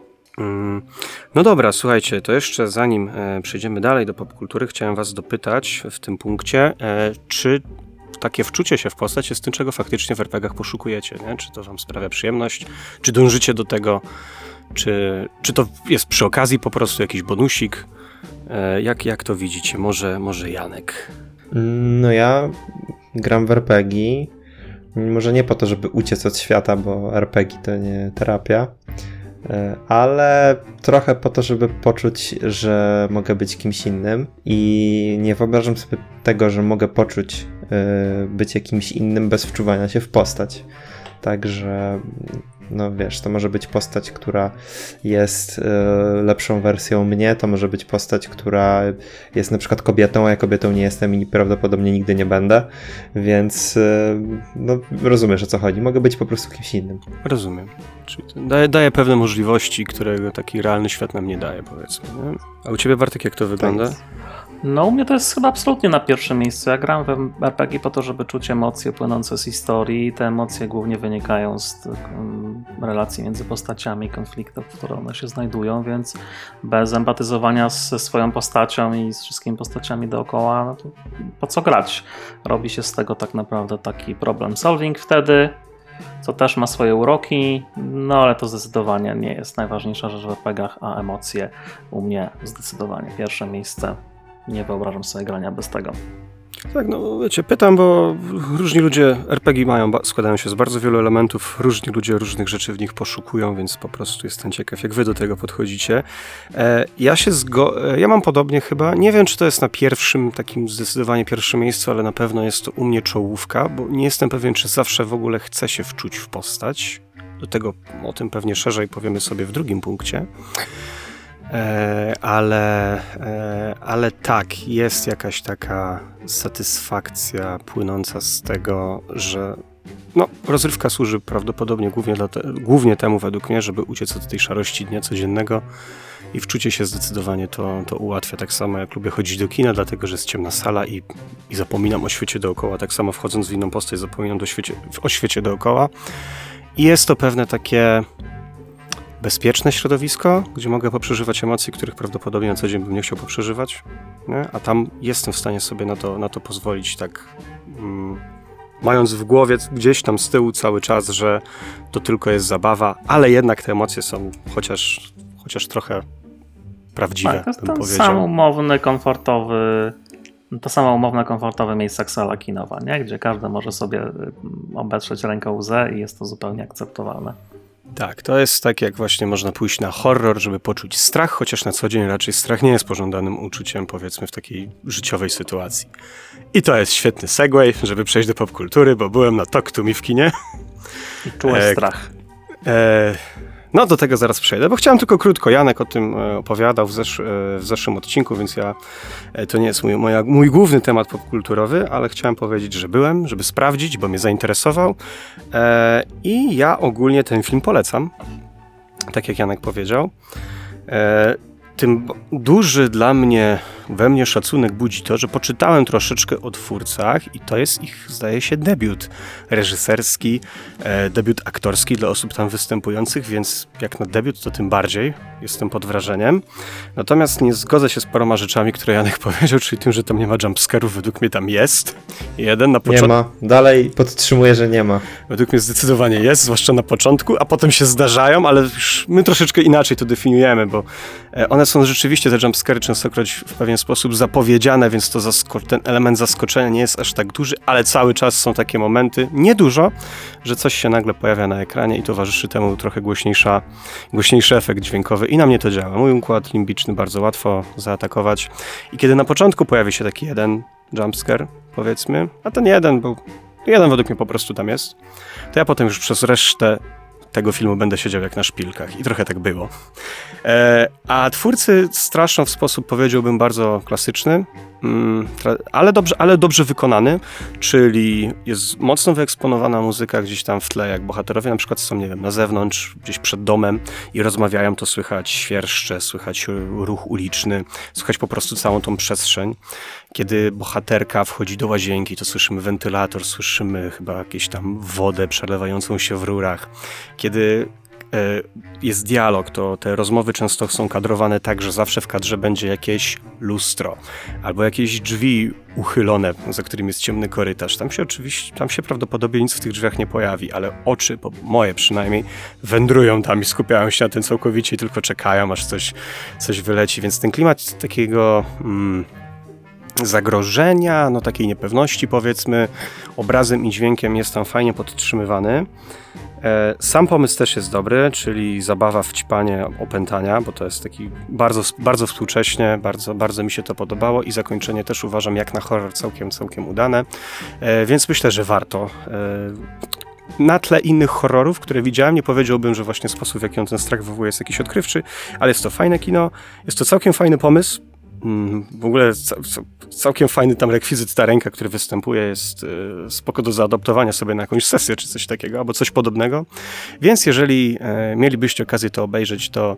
No dobra, słuchajcie, to jeszcze zanim przejdziemy dalej do popkultury, chciałem was dopytać w tym punkcie, czy takie wczucie się w postać jest tym, czego faktycznie w RPGach poszukujecie, nie? Czy to wam sprawia przyjemność, czy dążycie do tego, czy to jest przy okazji po prostu jakiś bonusik, jak to widzicie? Może Janek? No ja gram w RPG, może nie po to, żeby uciec od świata, bo RPG to nie terapia, ale trochę po to, żeby poczuć, że mogę być kimś innym i nie wyobrażam sobie tego, że mogę poczuć być jakimś innym bez wczuwania się w postać. Także, no wiesz, to może być postać, która jest lepszą wersją mnie, to może być postać, która jest na przykład kobietą, a ja kobietą nie jestem i prawdopodobnie nigdy nie będę, więc no, rozumiesz, o co chodzi. Mogę być po prostu kimś innym. Rozumiem. Czyli to daje pewne możliwości, którego taki realny świat nam nie daje, powiedzmy. Nie? A u ciebie, Bartek, jak to wygląda? Tak. No u mnie to jest chyba absolutnie na pierwszym miejscu. Ja gram w RPG po to, żeby czuć emocje płynące z historii. Te emocje głównie wynikają z tych relacji między postaciami, konfliktów, w których one się znajdują, więc bez empatyzowania ze swoją postacią i z wszystkimi postaciami dookoła, no to po co grać? Robi się z tego tak naprawdę taki problem solving wtedy, co też ma swoje uroki, no ale to zdecydowanie nie jest najważniejsza rzecz w RPG-ach, a emocje u mnie zdecydowanie pierwsze miejsce. Nie wyobrażam sobie grania bez tego. Tak, no wiecie, pytam, bo różni ludzie, RPG składają się z bardzo wielu elementów, różni ludzie różnych rzeczy w nich poszukują, więc po prostu jestem ciekaw, jak wy do tego podchodzicie. Ja mam podobnie chyba, nie wiem, czy to jest na pierwszym, takim zdecydowanie pierwszym miejscu, ale na pewno jest to u mnie czołówka, bo nie jestem pewien, czy zawsze w ogóle chcę się wczuć w postać. Do tego o tym pewnie szerzej powiemy sobie w drugim punkcie. Ale tak, jest jakaś taka satysfakcja płynąca z tego, że no, rozrywka służy prawdopodobnie głównie temu według mnie, żeby uciec od tej szarości dnia codziennego i wczucie się zdecydowanie to ułatwia. Tak samo jak lubię chodzić do kina, dlatego że jest ciemna sala i zapominam o świecie dookoła. Tak samo wchodząc w inną postać zapominam o świecie dookoła. I jest to pewne takie bezpieczne środowisko, gdzie mogę poprzeżywać emocje, których prawdopodobnie na co dzień bym nie chciał poprzeżywać, nie? A tam jestem w stanie sobie na to pozwolić, tak mając w głowie gdzieś tam z tyłu cały czas, że to tylko jest zabawa, ale jednak te emocje są chociaż trochę prawdziwe, tak, to jest bym powiedział. To samo umowne, komfortowe miejsce jak sala kinowa, nie? Gdzie każdy może sobie obetrzeć ręką łzę i jest to zupełnie akceptowalne. Tak, to jest tak, jak właśnie można pójść na horror, żeby poczuć strach, chociaż na co dzień raczej strach nie jest pożądanym uczuciem, powiedzmy, w takiej życiowej sytuacji. I to jest świetny segway, żeby przejść do popkultury, bo byłem na Talk to Me w kinie. I czułeś strach. No, do tego zaraz przejdę, bo chciałem tylko krótko. Janek o tym opowiadał w zeszłym odcinku, więc to nie jest mój główny temat popkulturowy, ale chciałem powiedzieć, że byłem, żeby sprawdzić, bo mnie zainteresował. I ja ogólnie ten film polecam, tak jak Janek powiedział. Tym duży dla mnie, we mnie szacunek budzi to, że poczytałem troszeczkę o twórcach i to jest ich, zdaje się, debiut reżyserski, debiut aktorski dla osób tam występujących, więc jak na debiut, to tym bardziej jestem pod wrażeniem. Natomiast nie zgodzę się z paroma rzeczami, które Janek powiedział, czyli tym, że tam nie ma jumpscare'ów, według mnie tam jest. Jeden na początku. Nie ma. Dalej podtrzymuję, że nie ma. Według mnie zdecydowanie jest, zwłaszcza na początku, a potem się zdarzają, ale już my troszeczkę inaczej to definiujemy, bo one są rzeczywiście, te jumpscary, częstokroć w pewien sposób zapowiedziane, więc to ten element zaskoczenia nie jest aż tak duży, ale cały czas są takie momenty, niedużo, że coś się nagle pojawia na ekranie i towarzyszy temu trochę głośniejszy efekt dźwiękowy i na mnie to działa. Mój układ limbiczny bardzo łatwo zaatakować i kiedy na początku pojawi się taki jeden jumpscare, powiedzmy, a ten jeden według mnie po prostu tam jest, to ja potem już przez resztę tego filmu będę siedział jak na szpilkach. I trochę tak było. A twórcy straszą w sposób, powiedziałbym, bardzo klasyczny, ale dobrze wykonany, czyli jest mocno wyeksponowana muzyka gdzieś tam w tle, jak bohaterowie na przykład są, nie wiem, na zewnątrz, gdzieś przed domem i rozmawiają, to słychać świerszcze, słychać ruch uliczny, słychać po prostu całą tą przestrzeń. Kiedy bohaterka wchodzi do łazienki, to słyszymy wentylator, słyszymy chyba jakieś tam wodę przelewającą się w rurach. Kiedy jest dialog, to te rozmowy często są kadrowane tak, że zawsze w kadrze będzie jakieś lustro albo jakieś drzwi uchylone, za którym jest ciemny korytarz. Tam się prawdopodobnie nic w tych drzwiach nie pojawi, ale oczy, moje przynajmniej, wędrują tam i skupiają się na tym całkowicie i tylko czekają, aż coś wyleci. Więc ten klimat takiego zagrożenia, no takiej niepewności powiedzmy, obrazem i dźwiękiem jest tam fajnie podtrzymywany. Sam pomysł też jest dobry, czyli zabawa w ćpanie opętania, bo to jest taki bardzo, bardzo współcześnie, bardzo mi się to podobało i zakończenie też uważam jak na horror całkiem udane, więc myślę, że warto. Na tle innych horrorów, które widziałem, nie powiedziałbym, że właśnie sposób, w jaki on ten strach wywołuje, jest jakiś odkrywczy, ale jest to fajne kino, jest to całkiem fajny pomysł. W ogóle całkiem fajny tam rekwizyt, ta ręka, który występuje, jest spoko do zaadoptowania sobie na jakąś sesję czy coś takiego, albo coś podobnego. Więc jeżeli mielibyście okazję to obejrzeć, to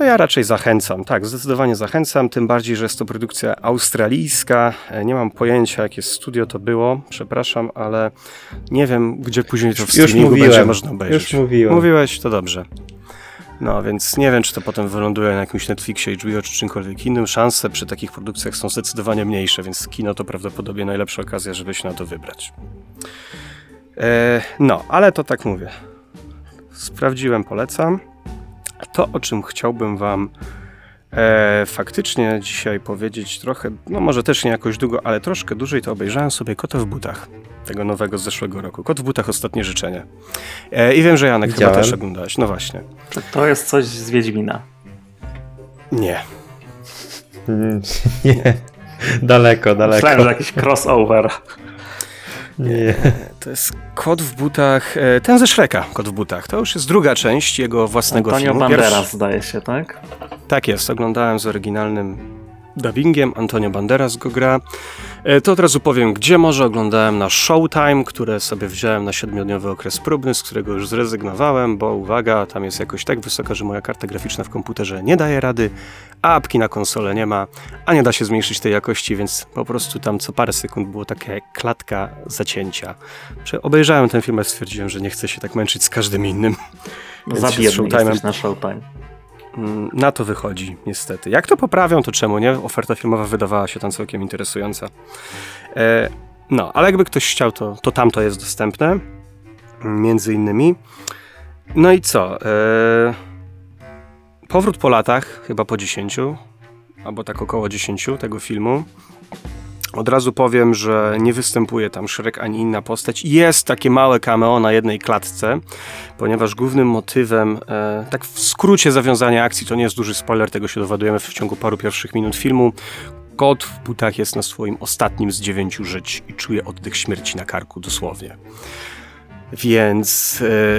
ja raczej zachęcam. Tak, zdecydowanie zachęcam, tym bardziej, że jest to produkcja australijska. Nie mam pojęcia, jakie studio to było, przepraszam, ale nie wiem, gdzie później to w streamingu będzie można obejrzeć. Już mówiłem. Mówiłeś, to dobrze. No, więc nie wiem, czy to potem wyląduje na jakimś Netflixie, HBO, czy czymkolwiek innym. Szanse przy takich produkcjach są zdecydowanie mniejsze, więc kino to prawdopodobnie najlepsza okazja, żeby się na to wybrać. No, ale to tak mówię. Sprawdziłem, polecam. To, o czym chciałbym wam faktycznie dzisiaj powiedzieć trochę, no może też nie jakoś długo, ale troszkę dłużej, to obejrzałem sobie Kota w butach, tego nowego z zeszłego roku. Kot w butach: Ostatnie życzenie. I wiem, że Janek chyba też oglądałeś. No właśnie. To jest coś z Wiedźmina. Nie. Nie. Daleko. Myślałem, że jakiś crossover. Nie. To jest Kot w butach, ten ze Shreka, Kot w butach. To już jest druga część jego własnego filmu. Antonio Banderas zdaje się, tak? Tak jest, oglądałem z oryginalnym dubbingiem, Antonio Banderas go gra. To od razu powiem, gdzie może oglądałem na Showtime, które sobie wziąłem na 7-dniowy okres próbny, z którego już zrezygnowałem, bo uwaga, tam jest jakoś tak wysoka, że moja karta graficzna w komputerze nie daje rady, a apki na konsolę nie ma, a nie da się zmniejszyć tej jakości, więc po prostu tam co parę sekund było taka klatka zacięcia. Obejrzałem ten film, a stwierdziłem, że nie chcę się tak męczyć z każdym innym. Zabiedny jesteś na Showtime. Na to wychodzi, niestety. Jak to poprawią, to czemu nie? Oferta filmowa wydawała się tam całkiem interesująca. No, ale jakby ktoś chciał, to tamto jest dostępne. Między innymi. No i co? Powrót po latach, chyba po 10, albo tak około 10 tego filmu. Od razu powiem, że nie występuje tam Shrek ani inna postać. Jest takie małe cameo na jednej klatce, ponieważ głównym motywem, tak w skrócie zawiązania akcji, to nie jest duży spoiler, tego się dowiadujemy w ciągu paru pierwszych minut filmu. Kot w butach jest na swoim ostatnim z 9 żyć i czuje oddech śmierci na karku, dosłownie.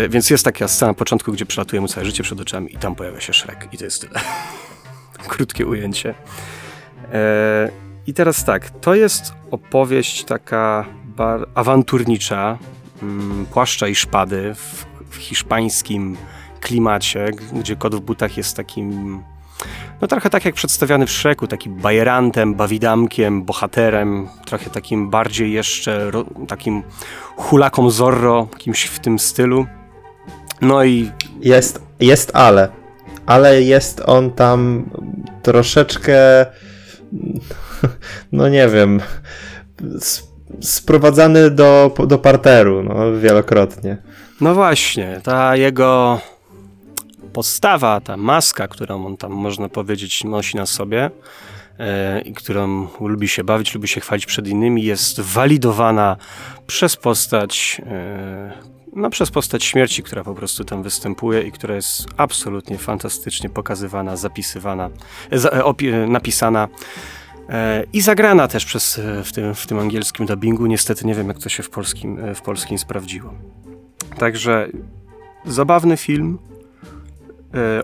Więc jest taka scena na początku, gdzie przelatuje mu całe życie przed oczami i tam pojawia się Shrek i to jest tyle. Krótkie ujęcie. I teraz tak, to jest opowieść taka awanturnicza, płaszcza i szpady w hiszpańskim klimacie, gdzie kot w butach jest takim, no trochę tak jak przedstawiany w Shreku, takim bajerantem, bawidamkiem, bohaterem, trochę takim bardziej jeszcze takim hulakom Zorro, kimś w tym stylu. No i... Jest ale jest on tam troszeczkę... no nie wiem, sprowadzany do parteru, no, wielokrotnie. No właśnie, ta jego postawa, ta maska, którą on tam, można powiedzieć, nosi na sobie i którą lubi się bawić, lubi się chwalić przed innymi, jest walidowana przez postać śmierci, która po prostu tam występuje i która jest absolutnie fantastycznie pokazywana, zapisywana, napisana i zagrana też przez w tym angielskim dubbingu. Niestety nie wiem, jak to się w polskim sprawdziło. Także zabawny film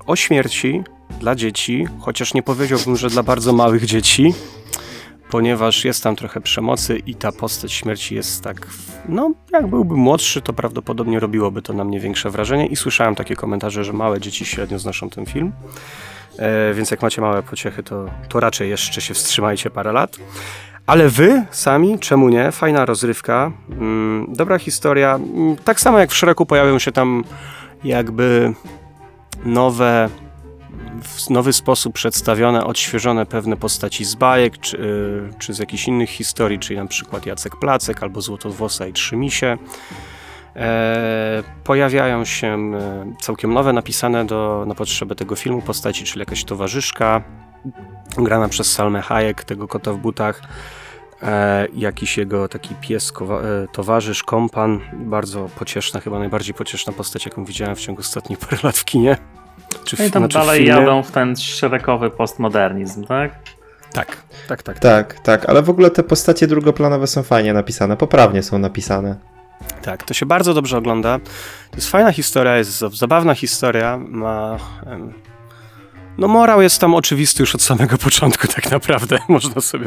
o śmierci dla dzieci, chociaż nie powiedziałbym, że dla bardzo małych dzieci, ponieważ jest tam trochę przemocy i ta postać śmierci jest tak, no jak byłby młodszy, to prawdopodobnie robiłoby to na mnie większe wrażenie i słyszałem takie komentarze, że małe dzieci średnio znoszą ten film, więc jak macie małe pociechy, to raczej jeszcze się wstrzymajcie parę lat, ale wy sami, czemu nie, fajna rozrywka, dobra historia, tak samo jak w Shreku pojawią się tam jakby w nowy sposób przedstawione, odświeżone pewne postaci z bajek, czy z jakichś innych historii, czyli na przykład Jacek Placek albo Złotowłosa i Trzy misie. Pojawiają się całkiem nowe, napisane na potrzeby tego filmu postaci, czyli jakaś towarzyszka, grana przez Salmę Hayek, tego Kota w butach. Jakiś jego taki pies, towarzysz, kompan, bardzo pocieszna, chyba najbardziej pocieszna postać, jaką widziałem w ciągu ostatnich parę lat w kinie. Dalej jadą w ten szeregowy postmodernizm, tak? Tak, ale w ogóle te postacie drugoplanowe są fajnie napisane, poprawnie są napisane. Tak, to się bardzo dobrze ogląda. To jest fajna historia, jest zabawna historia, ma... No morał jest tam oczywisty już od samego początku tak naprawdę, można sobie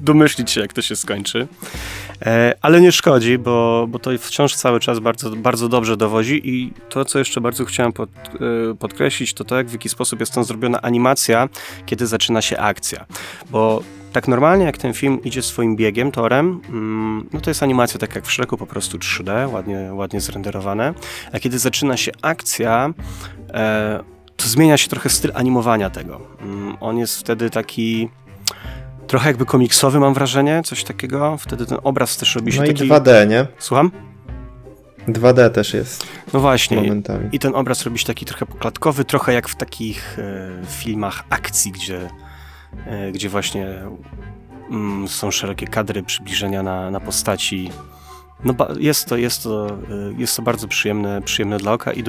domyślić się jak to się skończy, ale nie szkodzi, bo to wciąż cały czas bardzo, bardzo dobrze dowodzi i to co jeszcze bardzo chciałem podkreślić to jak w jaki sposób jest tam zrobiona animacja, kiedy zaczyna się akcja, bo tak normalnie jak ten film idzie swoim biegiem, torem, no to jest animacja tak jak w Shreku, po prostu 3D, ładnie zrenderowane, a kiedy zaczyna się akcja, to zmienia się trochę styl animowania tego. On jest wtedy taki trochę jakby komiksowy, mam wrażenie, coś takiego. Wtedy ten obraz też robi się taki... No i 2D, nie? Słucham? 2D też jest. No właśnie. Momentami. I ten obraz robi się taki trochę poklatkowy, trochę jak w takich filmach akcji, gdzie właśnie są szerokie kadry przybliżenia na postaci. No jest to bardzo przyjemne dla oka i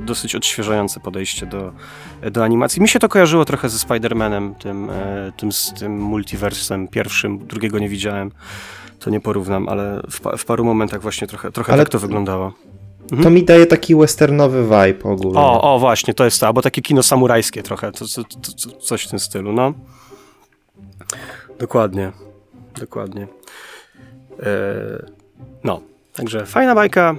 dosyć odświeżające podejście do animacji. Mi się to kojarzyło trochę ze Spider-Manem, tym multiversem pierwszym, drugiego nie widziałem, to nie porównam, ale w paru momentach właśnie trochę tak to wyglądało. Mhm. To mi daje taki westernowy vibe ogólnie. O właśnie, to jest to, albo takie kino samurajskie trochę, to coś w tym stylu, no. Dokładnie. No, także fajna bajka,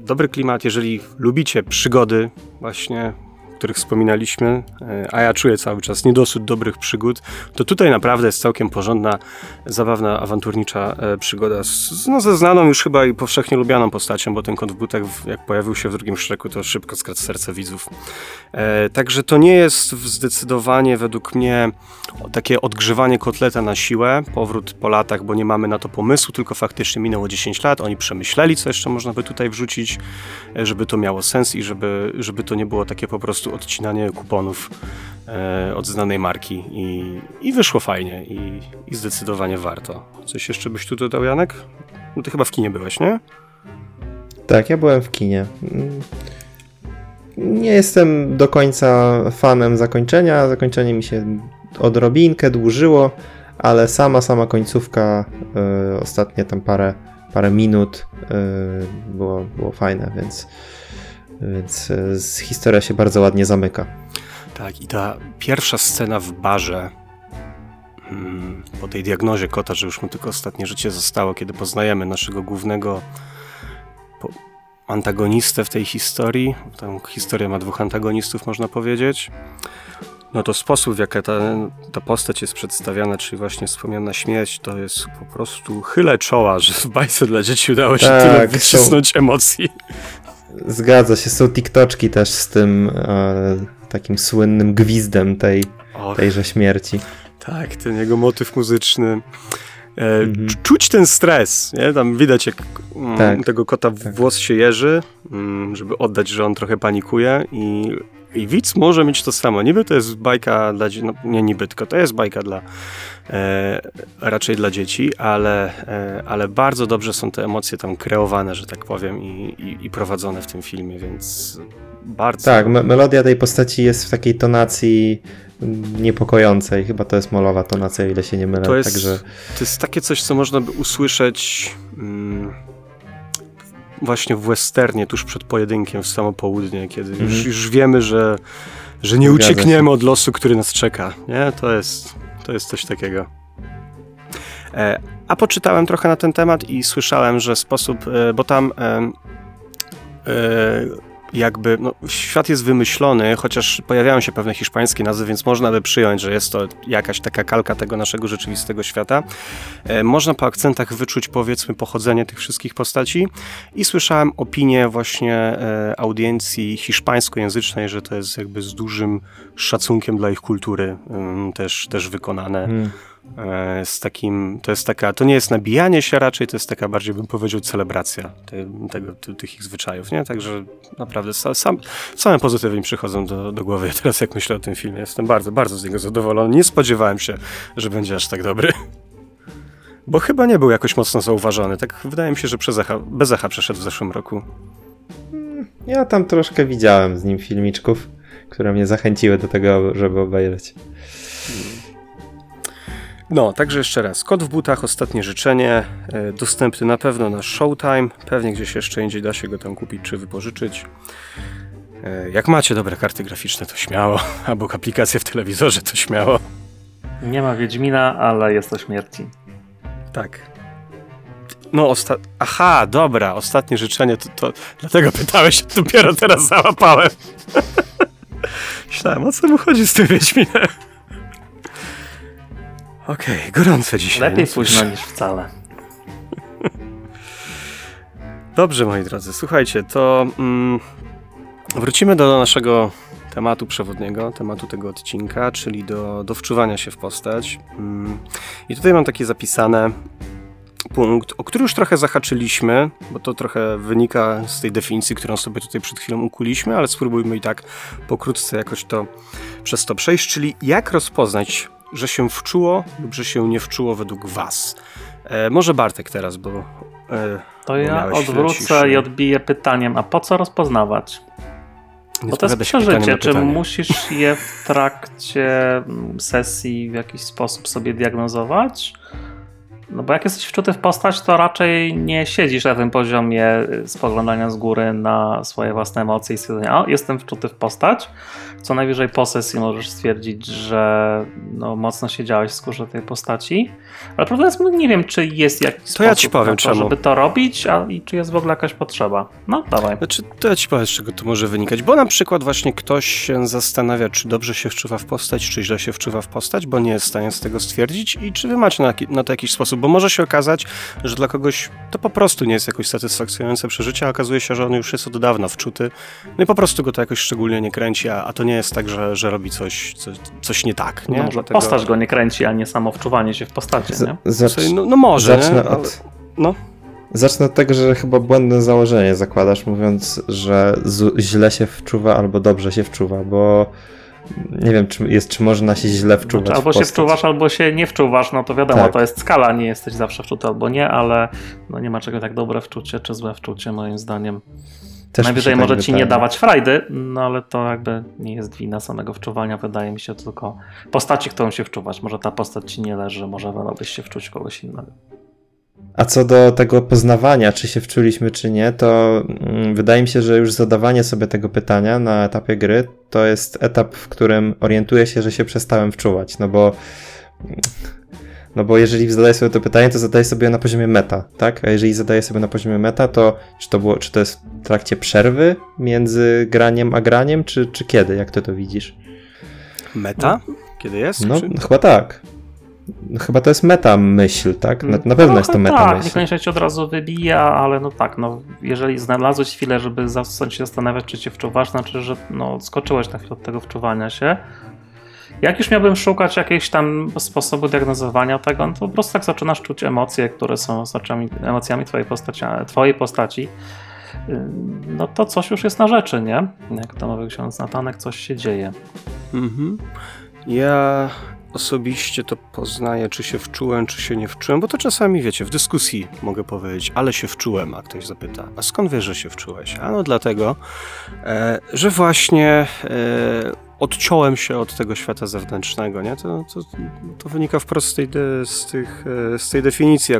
dobry klimat, jeżeli lubicie przygody właśnie, o których wspominaliśmy, a ja czuję cały czas niedosyt dobrych przygód, to tutaj naprawdę jest całkiem porządna, zabawna, awanturnicza przygoda ze znaną już chyba i powszechnie lubianą postacią, bo ten kot w butach jak pojawił się w drugim Shreku, to szybko skradł serce widzów. Także to nie jest zdecydowanie według mnie takie odgrzewanie kotleta na siłę, powrót po latach, bo nie mamy na to pomysłu, tylko faktycznie minęło 10 lat, oni przemyśleli, co jeszcze można by tutaj wrzucić, żeby to miało sens i żeby to nie było takie po prostu odcinanie kuponów od znanej marki i wyszło fajnie i zdecydowanie warto. Coś jeszcze byś tu dodał, Janek? No ty chyba w kinie byłeś, nie? Tak, ja byłem w kinie. Nie jestem do końca fanem zakończenia. Zakończenie mi się odrobinkę dłużyło, ale sama końcówka, ostatnie tam parę minut było fajne, więc historia się bardzo ładnie zamyka. Tak, i ta pierwsza scena w barze, po tej diagnozie kota, że już mu tylko ostatnie życie zostało, kiedy poznajemy naszego głównego antagonistę w tej historii, ta historia ma 2 antagonistów, można powiedzieć, no to sposób, w jaki ta postać jest przedstawiana, czyli właśnie wspomniana śmierć, to jest po prostu chylę czoła, że w bajce dla dzieci udało się tyle wycisnąć emocji. Zgadza się, są tiktoczki też z tym takim słynnym gwizdem tejże śmierci. Tak, ten jego motyw muzyczny. Czuć ten stres, nie? Tam widać jak tego kota włos się jeży, żeby oddać, że on trochę panikuje i widz może mieć to samo. Niby to jest bajka dla dzieci, no nie niby, tylko to jest bajka raczej dla dzieci, ale bardzo dobrze są te emocje tam kreowane, że tak powiem, i prowadzone w tym filmie, więc bardzo... Tak, melodia tej postaci jest w takiej tonacji niepokojącej. Chyba to jest molowa tonacja, o ile się nie mylę. To jest takie coś, co można by usłyszeć... Właśnie w westernie, tuż przed pojedynkiem, w samo południe, kiedy już wiemy, że nie uciekniemy od losu, który nas czeka. Nie? To jest coś takiego. A poczytałem trochę na ten temat i słyszałem, że sposób, bo tam jakby świat jest wymyślony, chociaż pojawiają się pewne hiszpańskie nazwy, więc można by przyjąć, że jest to jakaś taka kalka tego naszego rzeczywistego świata. Można po akcentach wyczuć, powiedzmy, pochodzenie tych wszystkich postaci i słyszałem opinię właśnie audiencji hiszpańskojęzycznej, że to jest jakby z dużym szacunkiem dla ich kultury też wykonane. z takim, to jest taka, to nie jest nabijanie się raczej, to jest taka bardziej, bym powiedział, celebracja tych ich zwyczajów, nie? Także naprawdę same pozytywy mi przychodzą do głowy teraz, jak myślę o tym filmie. Jestem bardzo, bardzo z niego zadowolony. Nie spodziewałem się, że będzie aż tak dobry. Bo chyba nie był jakoś mocno zauważony. Tak wydaje mi się, że bez echa przeszedł w zeszłym roku. Ja tam troszkę widziałem z nim filmiczków, które mnie zachęciły do tego, żeby obejrzeć. No, także jeszcze raz. Kot w butach, ostatnie życzenie. Dostępny na pewno na Showtime. Pewnie gdzieś jeszcze indziej da się go tam kupić czy wypożyczyć. Jak macie dobre karty graficzne, to śmiało. Albo aplikacje w telewizorze, to śmiało. Nie ma Wiedźmina, ale jest o śmierci. Tak. No, aha, dobra, ostatnie życzenie, to dlatego pytałeś, dopiero teraz załapałem. Myślałem, o co mu chodzi z tym Wiedźminem? Okej, gorące dzisiaj. Lepiej późno niż wcale. Dobrze, moi drodzy, słuchajcie, to wrócimy do naszego tematu przewodniego, tematu tego odcinka, czyli do wczuwania się w postać. I tutaj mam takie zapisane punkt, o który już trochę zahaczyliśmy, bo to trochę wynika z tej definicji, którą sobie tutaj przed chwilą ukuliśmy, ale spróbujmy i tak pokrótce jakoś to przez to przejść, czyli jak rozpoznać, że się wczuło lub że się nie wczuło według was. Może Bartek teraz, bo to bo ja odwrócę ciszy. I odbiję pytaniem, a po co rozpoznawać? Nie, bo to jest przeżycie, czy musisz je w trakcie sesji w jakiś sposób sobie diagnozować? No bo jak jesteś wczuty w postać, to raczej nie siedzisz na tym poziomie spoglądania z góry na swoje własne emocje i stwierdzenia, o, jestem wczuty w postać. Co najwyżej po sesji możesz stwierdzić, że no, mocno siedziałeś w skórze tej postaci. Ale prawda jest, nie wiem, czy jest jakiś sposób, ja ci powiem, na to, żeby to robić, i czy jest w ogóle jakaś potrzeba. No, dawaj. Znaczy, to ja ci powiem, z czego to może wynikać. Bo na przykład właśnie ktoś się zastanawia, czy dobrze się wczuwa w postać, czy źle się wczuwa w postać, bo nie jest w stanie z tego stwierdzić i czy wy macie na to jakiś sposób. Bo może się okazać, że dla kogoś to po prostu nie jest jakoś satysfakcjonujące przeżycie, a okazuje się, że on już jest od dawna wczuty. No i po prostu go to jakoś szczególnie nie kręci, a to nie jest tak, że robi coś nie tak. Nie? No może dlatego postać go nie kręci, a nie samo wczuwanie się w postaci. Nie? No może. Zacznę od tego, że chyba błędne założenie zakładasz, mówiąc, że źle się wczuwa albo dobrze się wczuwa, bo nie wiem, czy można się źle wczuwać. Znaczy, albo się wczuwasz, albo się nie wczuwasz, no to wiadomo, tak. To jest skala, nie jesteś zawsze wczuty albo nie, ale no nie ma czego tak dobre wczucie czy złe wczucie, moim zdaniem. Też najwyżej może ci nie dawać frajdy, no ale to jakby nie jest wina samego wczuwania, wydaje mi się, tylko postaci, którą się wczuwasz. Może ta postać ci nie leży, może wolałbyś się wczuć kogoś innego. A co do tego poznawania, czy się wczuliśmy, czy nie, to wydaje mi się, że już zadawanie sobie tego pytania na etapie gry to jest etap, w którym orientuję się, że się przestałem wczuwać, no bo jeżeli zadaję sobie to pytanie, to zadaję sobie na poziomie meta, tak? A jeżeli zadaję sobie na poziomie meta, to czy to jest w trakcie przerwy między graniem a graniem, czy kiedy? Jak ty to widzisz? Meta? No. Kiedy jest? No, chyba tak. No, chyba to jest metamyśl, tak? Na pewno jest to metamyśl. Tak, niekoniecznie się od razu wybija, ale no tak, no, jeżeli znalazłeś chwilę, żeby zacząć się zastanawiać, czy się wczuwasz, znaczy, że no, odskoczyłeś na chwilę od tego wczuwania się. Jak już miałbym szukać jakiegoś tam sposobu diagnozowania tego, no to po prostu tak zaczynasz czuć emocje, które są emocjami twojej postaci. No to coś już jest na rzeczy, nie? Jak to mówił ksiądz Natanek, coś się dzieje. Mhm. Ja osobiście to poznaję, czy się wczułem, czy się nie wczułem, bo to czasami, wiecie, w dyskusji mogę powiedzieć, ale się wczułem, a ktoś zapyta, a skąd wiesz, że się wczułeś? A no dlatego, że właśnie odciąłem się od tego świata zewnętrznego, nie? To wynika wprost z tej definicji,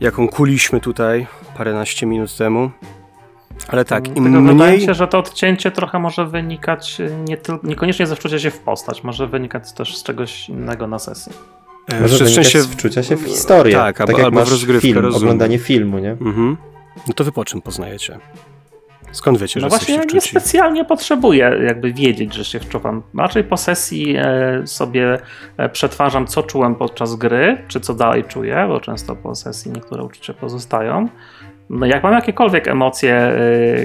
jaką kuliśmy tutaj paręnaście minut temu. Ale tak, im mniej... Wydaje się, że to odcięcie trochę może wynikać niekoniecznie ze wczucia się w postać, może wynikać też z czegoś innego na sesji. Może wynikać z wczucia się w historię. Tak, tak albo w rozgrywkę, oglądanie filmu, nie? Mhm. No to wy po czym poznajecie? Skąd wiecie, że jesteście wczuci? No właśnie, ja nie specjalnie potrzebuję jakby wiedzieć, że się wczuwam. Raczej po sesji sobie przetwarzam, co czułem podczas gry, czy co dalej czuję, bo często po sesji niektóre uczucia pozostają. no jak mam jakiekolwiek emocje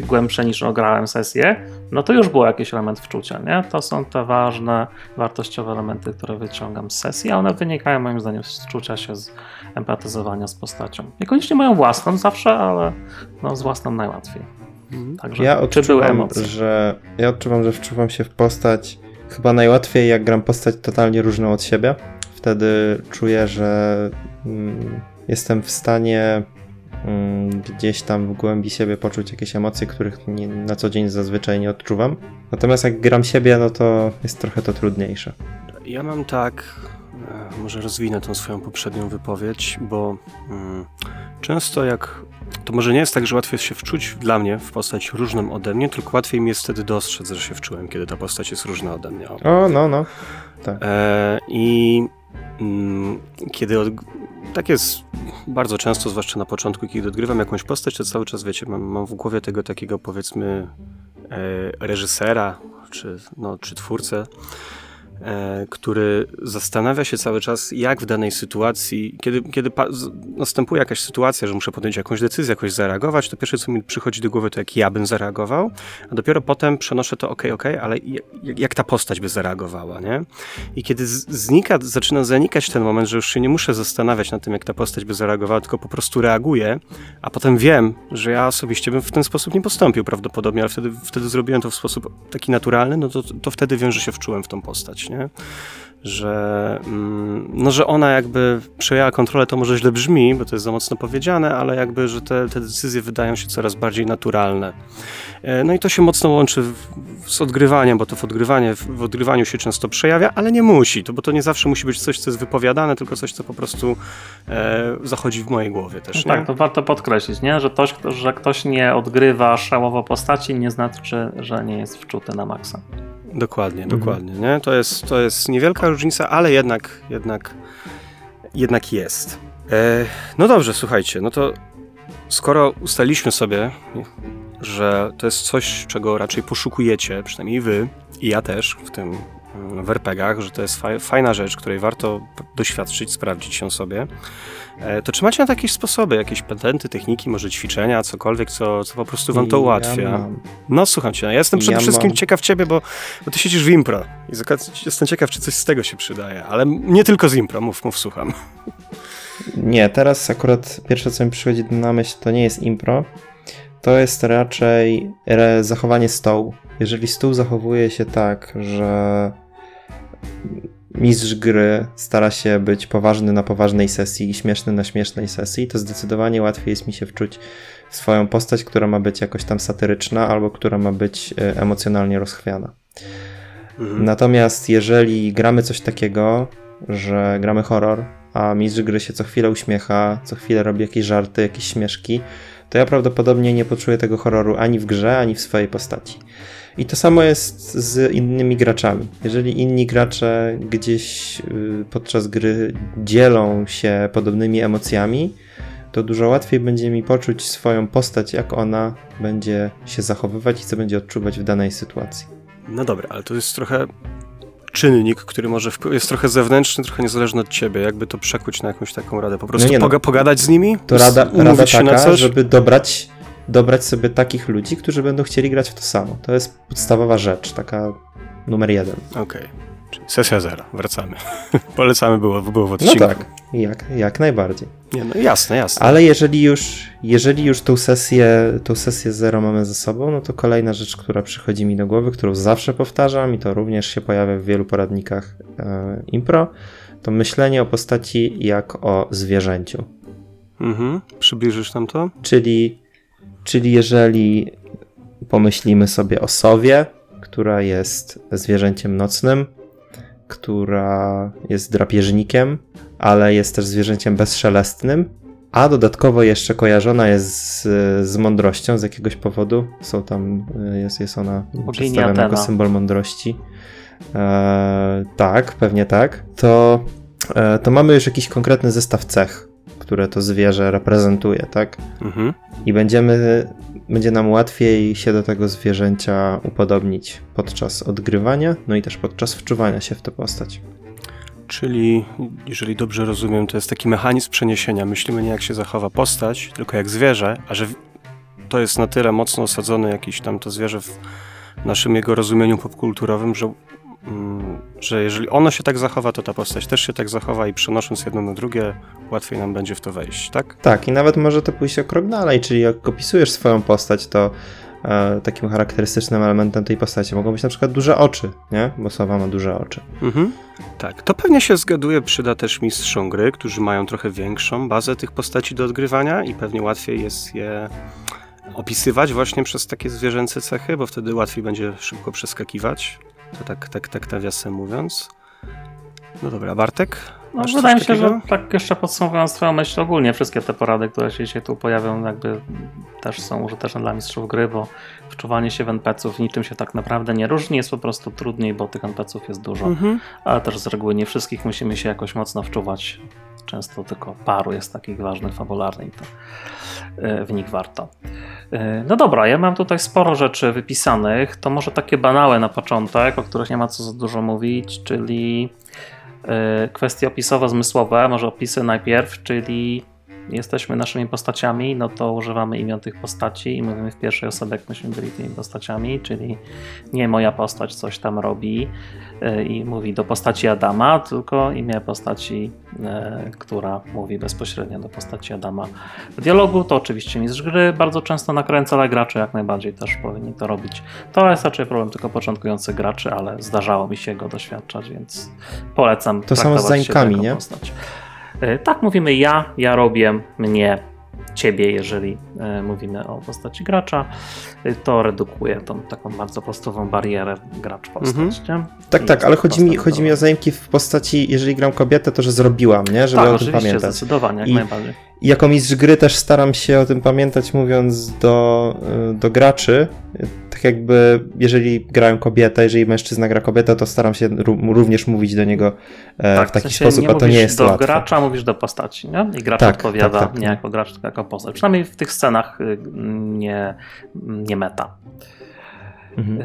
głębsze niż ograłem sesję, no to już było jakiś element wczucia, nie? To są te ważne, wartościowe elementy, które wyciągam z sesji, a one wynikają moim zdaniem z czucia się, z empatyzowania z postacią. Niekoniecznie moją własną zawsze, ale no, z własną najłatwiej. Także ja odczuwam, że wczuwam się w postać chyba najłatwiej, jak gram postać totalnie różną od siebie. Wtedy czuję, że jestem w stanie gdzieś tam w głębi siebie poczuć jakieś emocje, których na co dzień zazwyczaj nie odczuwam. Natomiast jak gram siebie, no to jest trochę to trudniejsze. Ja mam tak, może rozwinę tą swoją poprzednią wypowiedź, bo często jak, to może nie jest tak, że łatwiej jest się wczuć dla mnie w postać różną ode mnie, tylko łatwiej mi jest wtedy dostrzec, że się wczułem, kiedy ta postać jest różna ode mnie. O, no. Tak. Kiedy tak jest bardzo często, zwłaszcza na początku, kiedy odgrywam jakąś postać, to cały czas, wiecie, mam w głowie tego takiego, powiedzmy, reżysera czy twórcę, który zastanawia się cały czas, jak w danej sytuacji, kiedy następuje jakaś sytuacja, że muszę podjąć jakąś decyzję, jakoś zareagować, to pierwsze, co mi przychodzi do głowy, to jak ja bym zareagował, a dopiero potem przenoszę to okej, ale jak ta postać by zareagowała, nie? I kiedy zaczyna zanikać ten moment, że już się nie muszę zastanawiać nad tym, jak ta postać by zareagowała, tylko po prostu reaguję, a potem wiem, że ja osobiście bym w ten sposób nie postąpił prawdopodobnie, ale wtedy zrobiłem to w sposób taki naturalny, no to wtedy wiem, że się wczułem w tą postać, nie? Że ona jakby przejęła kontrolę, to może źle brzmi, bo to jest za mocno powiedziane, ale jakby, że te decyzje wydają się coraz bardziej naturalne. No i to się mocno łączy z odgrywaniem, bo to w odgrywaniu się często przejawia, ale nie musi, bo to nie zawsze musi być coś, co jest wypowiadane, tylko coś, co po prostu zachodzi w mojej głowie też. No tak, to warto podkreślić, nie? Że ktoś nie odgrywa szałowo postaci, nie znaczy, że nie jest wczuty na maksa. Dokładnie, nie? To jest niewielka różnica, ale jednak jest. No dobrze, słuchajcie, no to skoro ustaliliśmy sobie, że to jest coś, czego raczej poszukujecie, przynajmniej wy i ja też w tym w RPG-ach, że to jest fajna rzecz, której warto doświadczyć, sprawdzić się sobie, to czy macie na to jakieś sposoby, jakieś patenty, techniki, może ćwiczenia, cokolwiek, co po prostu wam to ułatwia? Ja mam. No słuchajcie, ja jestem przede wszystkim ciekaw ciebie, bo ty siedzisz w impro i jestem ciekaw, czy coś z tego się przydaje, ale nie tylko z impro, mów, słucham. Nie, teraz akurat pierwsze, co mi przychodzi na myśl, to nie jest impro, to jest raczej zachowanie stołu. Jeżeli stół zachowuje się tak, że mistrz gry stara się być poważny na poważnej sesji i śmieszny na śmiesznej sesji, to zdecydowanie łatwiej jest mi się wczuć w swoją postać, która ma być jakoś tam satyryczna albo która ma być emocjonalnie rozchwiana. Natomiast jeżeli gramy coś takiego, że gramy horror, a mistrz gry się co chwilę uśmiecha, co chwilę robi jakieś żarty, jakieś śmieszki, to ja prawdopodobnie nie poczuję tego horroru ani w grze, ani w swojej postaci. I to samo jest z innymi graczami. Jeżeli inni gracze gdzieś podczas gry dzielą się podobnymi emocjami, to dużo łatwiej będzie mi poczuć swoją postać, jak ona będzie się zachowywać i co będzie odczuwać w danej sytuacji. No dobra, ale to jest trochę czynnik, który może jest trochę zewnętrzny, trochę niezależny od ciebie, jakby to przekuć na jakąś taką radę. Po prostu pogadać z nimi? To rada taka, żeby dobrać sobie takich ludzi, którzy będą chcieli grać w to samo. To jest podstawowa rzecz, taka numer 1. Okej. Czyli sesja 0. Wracamy. Polecamy, było w odcinku. No tak, jak najbardziej. Nie, no jasne. Ale jeżeli już tą sesję 0 mamy ze sobą, no to kolejna rzecz, która przychodzi mi do głowy, którą zawsze powtarzam i to również się pojawia w wielu poradnikach impro, to myślenie o postaci jak o zwierzęciu. Przybliżysz nam to? Czyli jeżeli pomyślimy sobie o sowie, która jest zwierzęciem nocnym, która jest drapieżnikiem, ale jest też zwierzęciem bezszelestnym, a dodatkowo jeszcze kojarzona jest z mądrością z jakiegoś powodu. Jest ona przedstawiona jako symbol mądrości. Tak, pewnie tak. To mamy już jakiś konkretny zestaw cech, które to zwierzę reprezentuje, tak? I będzie nam łatwiej się do tego zwierzęcia upodobnić podczas odgrywania, no i też podczas wczuwania się w tę postać. Czyli, jeżeli dobrze rozumiem, to jest taki mechanizm przeniesienia. Myślimy nie jak się zachowa postać, tylko jak zwierzę, a że to jest na tyle mocno osadzone jakieś tam to zwierzę w naszym jego rozumieniu popkulturowym, że jeżeli ono się tak zachowa, to ta postać też się tak zachowa i przenosząc jedno na drugie, łatwiej nam będzie w to wejść, tak? Tak, i nawet może to pójść o krok dalej, czyli jak opisujesz swoją postać, to takim charakterystycznym elementem tej postaci mogą być na przykład duże oczy, nie? Bo Sowa ma duże oczy. Mhm. Tak, to pewnie się zgaduje, przyda też mistrzom gry, którzy mają trochę większą bazę tych postaci do odgrywania i pewnie łatwiej jest je opisywać właśnie przez takie zwierzęce cechy, bo wtedy łatwiej będzie szybko przeskakiwać. To tak nawiasem mówiąc. No dobra, Bartek? No, wydaje mi się, że tak jeszcze podsumowując twoją myśl, ogólnie wszystkie te porady, które się dzisiaj tu pojawią, jakby też są użyteczne dla mistrzów gry, bo wczuwanie się w NPC-ów niczym się tak naprawdę nie różni, jest po prostu trudniej, bo tych NPC-ów jest dużo, ale też z reguły nie wszystkich musimy się jakoś mocno wczuwać. Często tylko paru jest takich ważnych, fabularnych i to w nich warto. No dobra, ja mam tutaj sporo rzeczy wypisanych, to może takie banałe na początek, o których nie ma co za dużo mówić, czyli kwestie opisowo-zmysłowe, może opisy najpierw, czyli jesteśmy naszymi postaciami, no to używamy imion tych postaci i mówimy w pierwszej osobie, jak myśmy byli tymi postaciami, czyli nie moja postać coś tam robi i mówi do postaci Adama, tylko imię postaci, która mówi bezpośrednio do postaci Adama. W dialogu to oczywiście mistrz gry bardzo często nakręca, ale gracze jak najbardziej też powinni to robić. To jest raczej problem tylko początkujących graczy, ale zdarzało mi się go doświadczać, więc polecam to samo z zaimkami, nie? Postać. Tak mówimy ja robię, mnie, ciebie, jeżeli mówimy o postaci gracza, to redukuje tą taką bardzo podstawową barierę gracz-postać. Mm-hmm. Tak, ale chodzi mi o zaimki w postaci, jeżeli gram kobietę, to że zrobiłam, nie? Żeby tak, o tym pamiętać. Tak, zdecydowanie, jak najbardziej. I jako mistrz gry też staram się o tym pamiętać, mówiąc do graczy, tak jakby jeżeli grałem kobietę, jeżeli mężczyzna gra kobietę, to staram się również mówić do niego w taki sposób, a to nie jest łatwe. Do gracza mówisz do postaci, nie? I gracz odpowiada nie jako gracz, tylko jako postać. Przynajmniej w tych scenach nie meta. Mhm.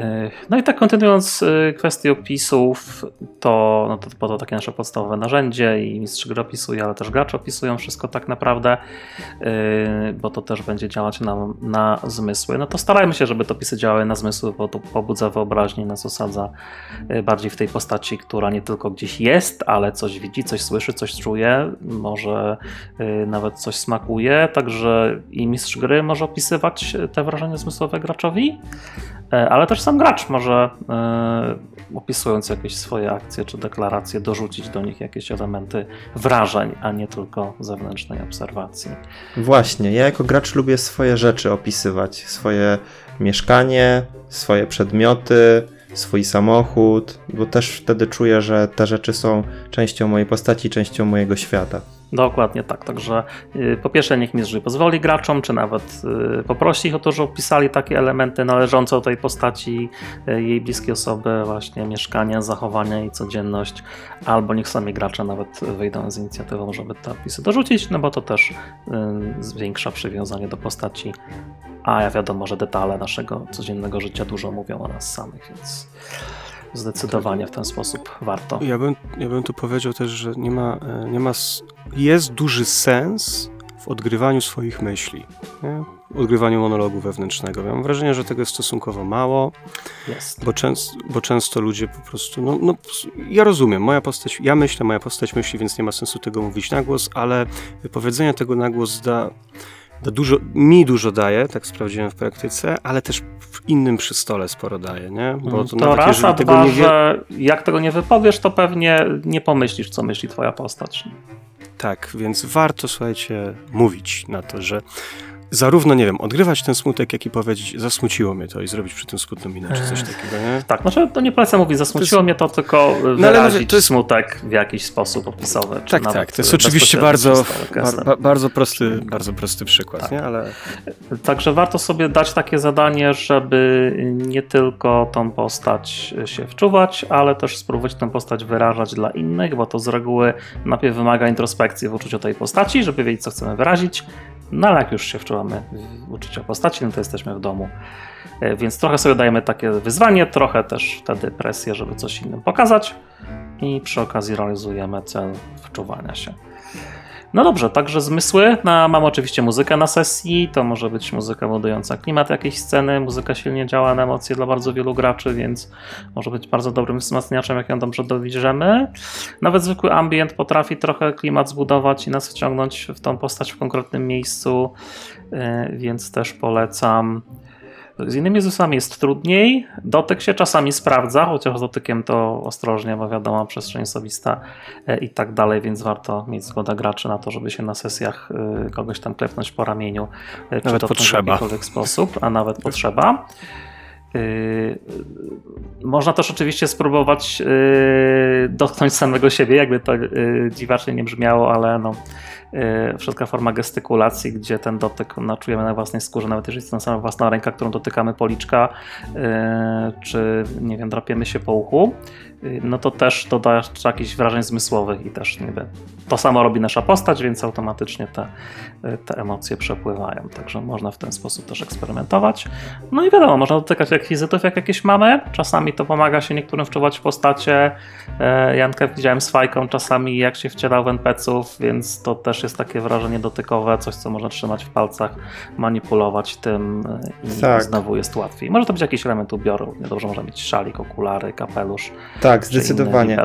No i tak kontynuując kwestię opisów, to takie nasze podstawowe narzędzie i mistrz gry opisuje, ale też gracze opisują wszystko tak naprawdę, bo to też będzie działać nam na zmysły. No to starajmy się, żeby te opisy działały na zmysły, bo to pobudza wyobraźnię, nas osadza bardziej w tej postaci, która nie tylko gdzieś jest, ale coś widzi, coś słyszy, coś czuje, może nawet coś smakuje, także i mistrz gry może opisywać te wrażenia zmysłowe graczowi, ale też sam gracz może opisując jakieś swoje akcje czy deklaracje dorzucić do nich jakieś elementy wrażeń, a nie tylko zewnętrznej obserwacji. Właśnie, ja jako gracz lubię swoje rzeczy opisywać, swoje mieszkanie, swoje przedmioty, swój samochód, bo też wtedy czuję, że te rzeczy są częścią mojej postaci, częścią mojego świata. Dokładnie tak, także po pierwsze niech mistrz pozwoli graczom, czy nawet poprosi ich o to, że opisali takie elementy należące do tej postaci, jej bliskie osoby, właśnie mieszkania, zachowania i codzienność, albo niech sami gracze nawet wyjdą z inicjatywą, żeby te opisy dorzucić, no bo to też zwiększa przywiązanie do postaci, a wiadomo, że detale naszego codziennego życia dużo mówią o nas samych, więc zdecydowanie w ten sposób warto. Ja bym tu powiedział też, że nie ma jest duży sens w odgrywaniu swoich myśli, nie? Odgrywaniu monologu wewnętrznego. Ja mam wrażenie, że tego jest stosunkowo mało, bo często ludzie po prostu, ja rozumiem, moja postać myśli, więc nie ma sensu tego mówić na głos, ale powiedzenie tego na głos mi dużo daje, tak sprawdziłem w praktyce, ale też w innym przy stole sporo daje, nie? Bo to nawet raz, a tego dwa, że jak tego nie wypowiesz, to pewnie nie pomyślisz, co myśli twoja postać. Tak, więc warto, słuchajcie, mówić na to, że zarówno, nie wiem, odgrywać ten smutek, jak i powiedzieć, zasmuciło mnie to i zrobić przy tym smutną minę, czy coś takiego, nie? Tak, to nie polecam mówić, zasmuciło mnie to, tylko wyrazić to jest smutek w jakiś sposób opisowy. Czy tak, to jest oczywiście bardzo prosty przykład, tak. Nie? Ale także warto sobie dać takie zadanie, żeby nie tylko tą postać się wczuwać, ale też spróbować tę postać wyrażać dla innych, bo to z reguły najpierw wymaga introspekcji w uczuciu tej postaci, żeby wiedzieć, co chcemy wyrazić, No ale jak już się wczuwamy w uczucia postaci, no to jesteśmy w domu. Więc trochę sobie dajemy takie wyzwanie, trochę też wtedy presję, żeby coś innym pokazać i przy okazji realizujemy cel wczuwania się. No dobrze, także zmysły. Mam oczywiście muzykę na sesji, to może być muzyka budująca klimat jakiejś sceny, muzyka silnie działa na emocje dla bardzo wielu graczy, więc może być bardzo dobrym wzmacniaczem, jak ją dobrze dobierzemy. Nawet zwykły ambient potrafi trochę klimat zbudować i nas wciągnąć w tą postać w konkretnym miejscu, więc też polecam. Z innymi ZUS-ami jest trudniej, dotyk się czasami sprawdza, chociaż z dotykiem to ostrożnie, bo wiadomo, przestrzeń osobista i tak dalej, więc warto mieć zgodę graczy na to, żeby się na sesjach kogoś tam klepnąć po ramieniu, nawet czy to w jakikolwiek sposób, a nawet potrzeba. Można też oczywiście spróbować dotknąć samego siebie, jakby to dziwacznie nie brzmiało, ale no, wszelka forma gestykulacji, gdzie ten dotyk czujemy na własnej skórze, nawet jeżeli jest to sama własna ręka, którą dotykamy policzka, czy nie wiem, drapiemy się po uchu, no to też doda jakichś wrażeń zmysłowych i też niby to samo robi nasza postać, więc automatycznie te emocje przepływają, także można w ten sposób też eksperymentować. No i wiadomo, można dotykać rekwizytów, jak jakieś mamy, czasami to pomaga się niektórym wczuwać w postacie. Jankę widziałem z fajką czasami, jak się wcielał w NPC-ów, więc to też jest takie wrażenie dotykowe, coś co można trzymać w palcach, manipulować tym i tak. Znowu jest łatwiej. Może to być jakiś element ubioru, niedobrze może mieć szalik, okulary, kapelusz. Tak, zdecydowanie.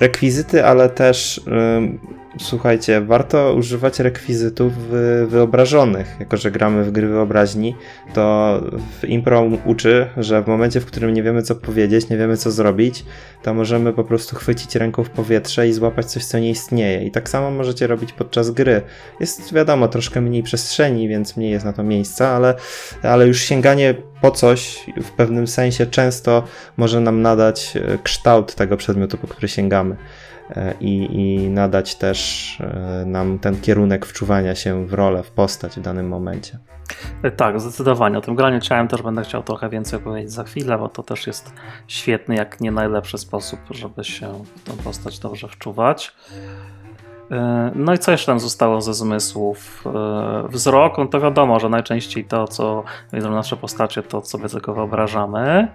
Rekwizyty, ale też słuchajcie, warto używać rekwizytów wyobrażonych. Jako że gramy w gry wyobraźni, to impro uczy, że w momencie, w którym nie wiemy co powiedzieć, nie wiemy co zrobić, to możemy po prostu chwycić ręką w powietrze i złapać coś, co nie istnieje. I tak samo możecie robić podczas gry. Jest wiadomo, troszkę mniej przestrzeni, więc mniej jest na to miejsca, ale już sięganie po coś w pewnym sensie często może nam nadać kształt tego przedmiotu, po który sięgamy. I nadać też nam ten kierunek wczuwania się w rolę, w postać w danym momencie. Tak, zdecydowanie. O tym graniu ciałem też będę chciał trochę więcej powiedzieć za chwilę, bo to też jest świetny, jak nie najlepszy sposób, żeby się w tą postać dobrze wczuwać. No i co jeszcze tam zostało ze zmysłów? Wzrok, to wiadomo, że najczęściej to, co widzą nasze postacie, to sobie tylko wyobrażamy.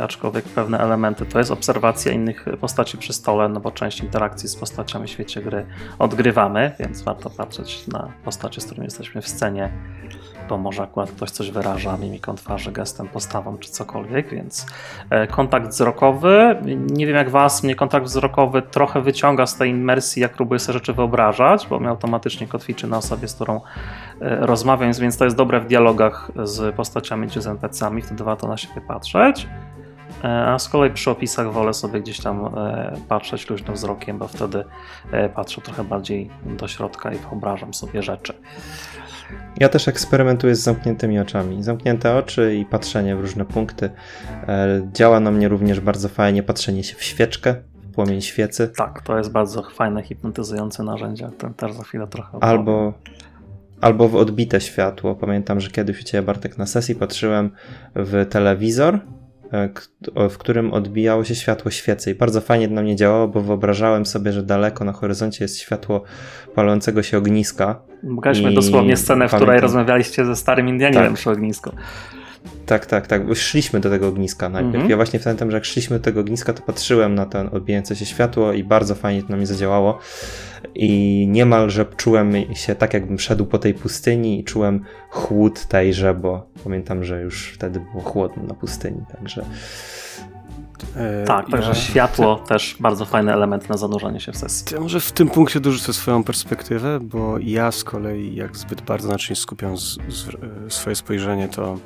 Aczkolwiek pewne elementy to jest obserwacja innych postaci przy stole, no bo część interakcji z postaciami w świecie gry odgrywamy, więc warto patrzeć na postacie, z którymi jesteśmy w scenie, bo może akurat ktoś coś wyraża mimiką twarzy, gestem, postawą czy cokolwiek, więc kontakt wzrokowy, nie wiem jak was, mnie kontakt wzrokowy trochę wyciąga z tej imersji, jak próbuję sobie rzeczy wyobrażać, bo mnie automatycznie kotwiczy na osobie, z którą rozmawiam, więc to jest dobre w dialogach z postaciami czy z NPC-ami, wtedy warto na siebie patrzeć. A z kolei przy opisach wolę sobie gdzieś tam patrzeć luźnym wzrokiem, bo wtedy patrzę trochę bardziej do środka i wyobrażam sobie rzeczy. Ja też eksperymentuję z zamkniętymi oczami. Zamknięte oczy i patrzenie w różne punkty. Działa na mnie również bardzo fajnie patrzenie się w świeczkę, w płomień świecy. Tak, to jest bardzo fajne, hipnotyzujące narzędzie. Ten też za chwilę trochę albo w odbite światło. Pamiętam, że kiedyś u Ciebie, Bartek, na sesji patrzyłem w telewizor, w którym odbijało się światło świecy i bardzo fajnie na mnie działało, bo wyobrażałem sobie, że daleko na horyzoncie jest światło palącego się ogniska. Pokażmy dosłownie scenę, w której rozmawialiście ze starym Indianinem przy ognisku. Tak, bo szliśmy do tego ogniska najpierw. Ja właśnie wtedy, że jak szliśmy do tego ogniska, to patrzyłem na to odbijające się światło i bardzo fajnie to na mnie zadziałało i niemalże czułem się tak, jakbym szedł po tej pustyni i czułem chłód tejże, bo pamiętam, że już wtedy było chłodno na pustyni, także... także światło też bardzo fajny element na zanurzanie się w sesji. Ja może w tym punkcie dorzucę swoją perspektywę, bo ja z kolei jak zbyt bardzo na czymś skupiam swoje spojrzenie, to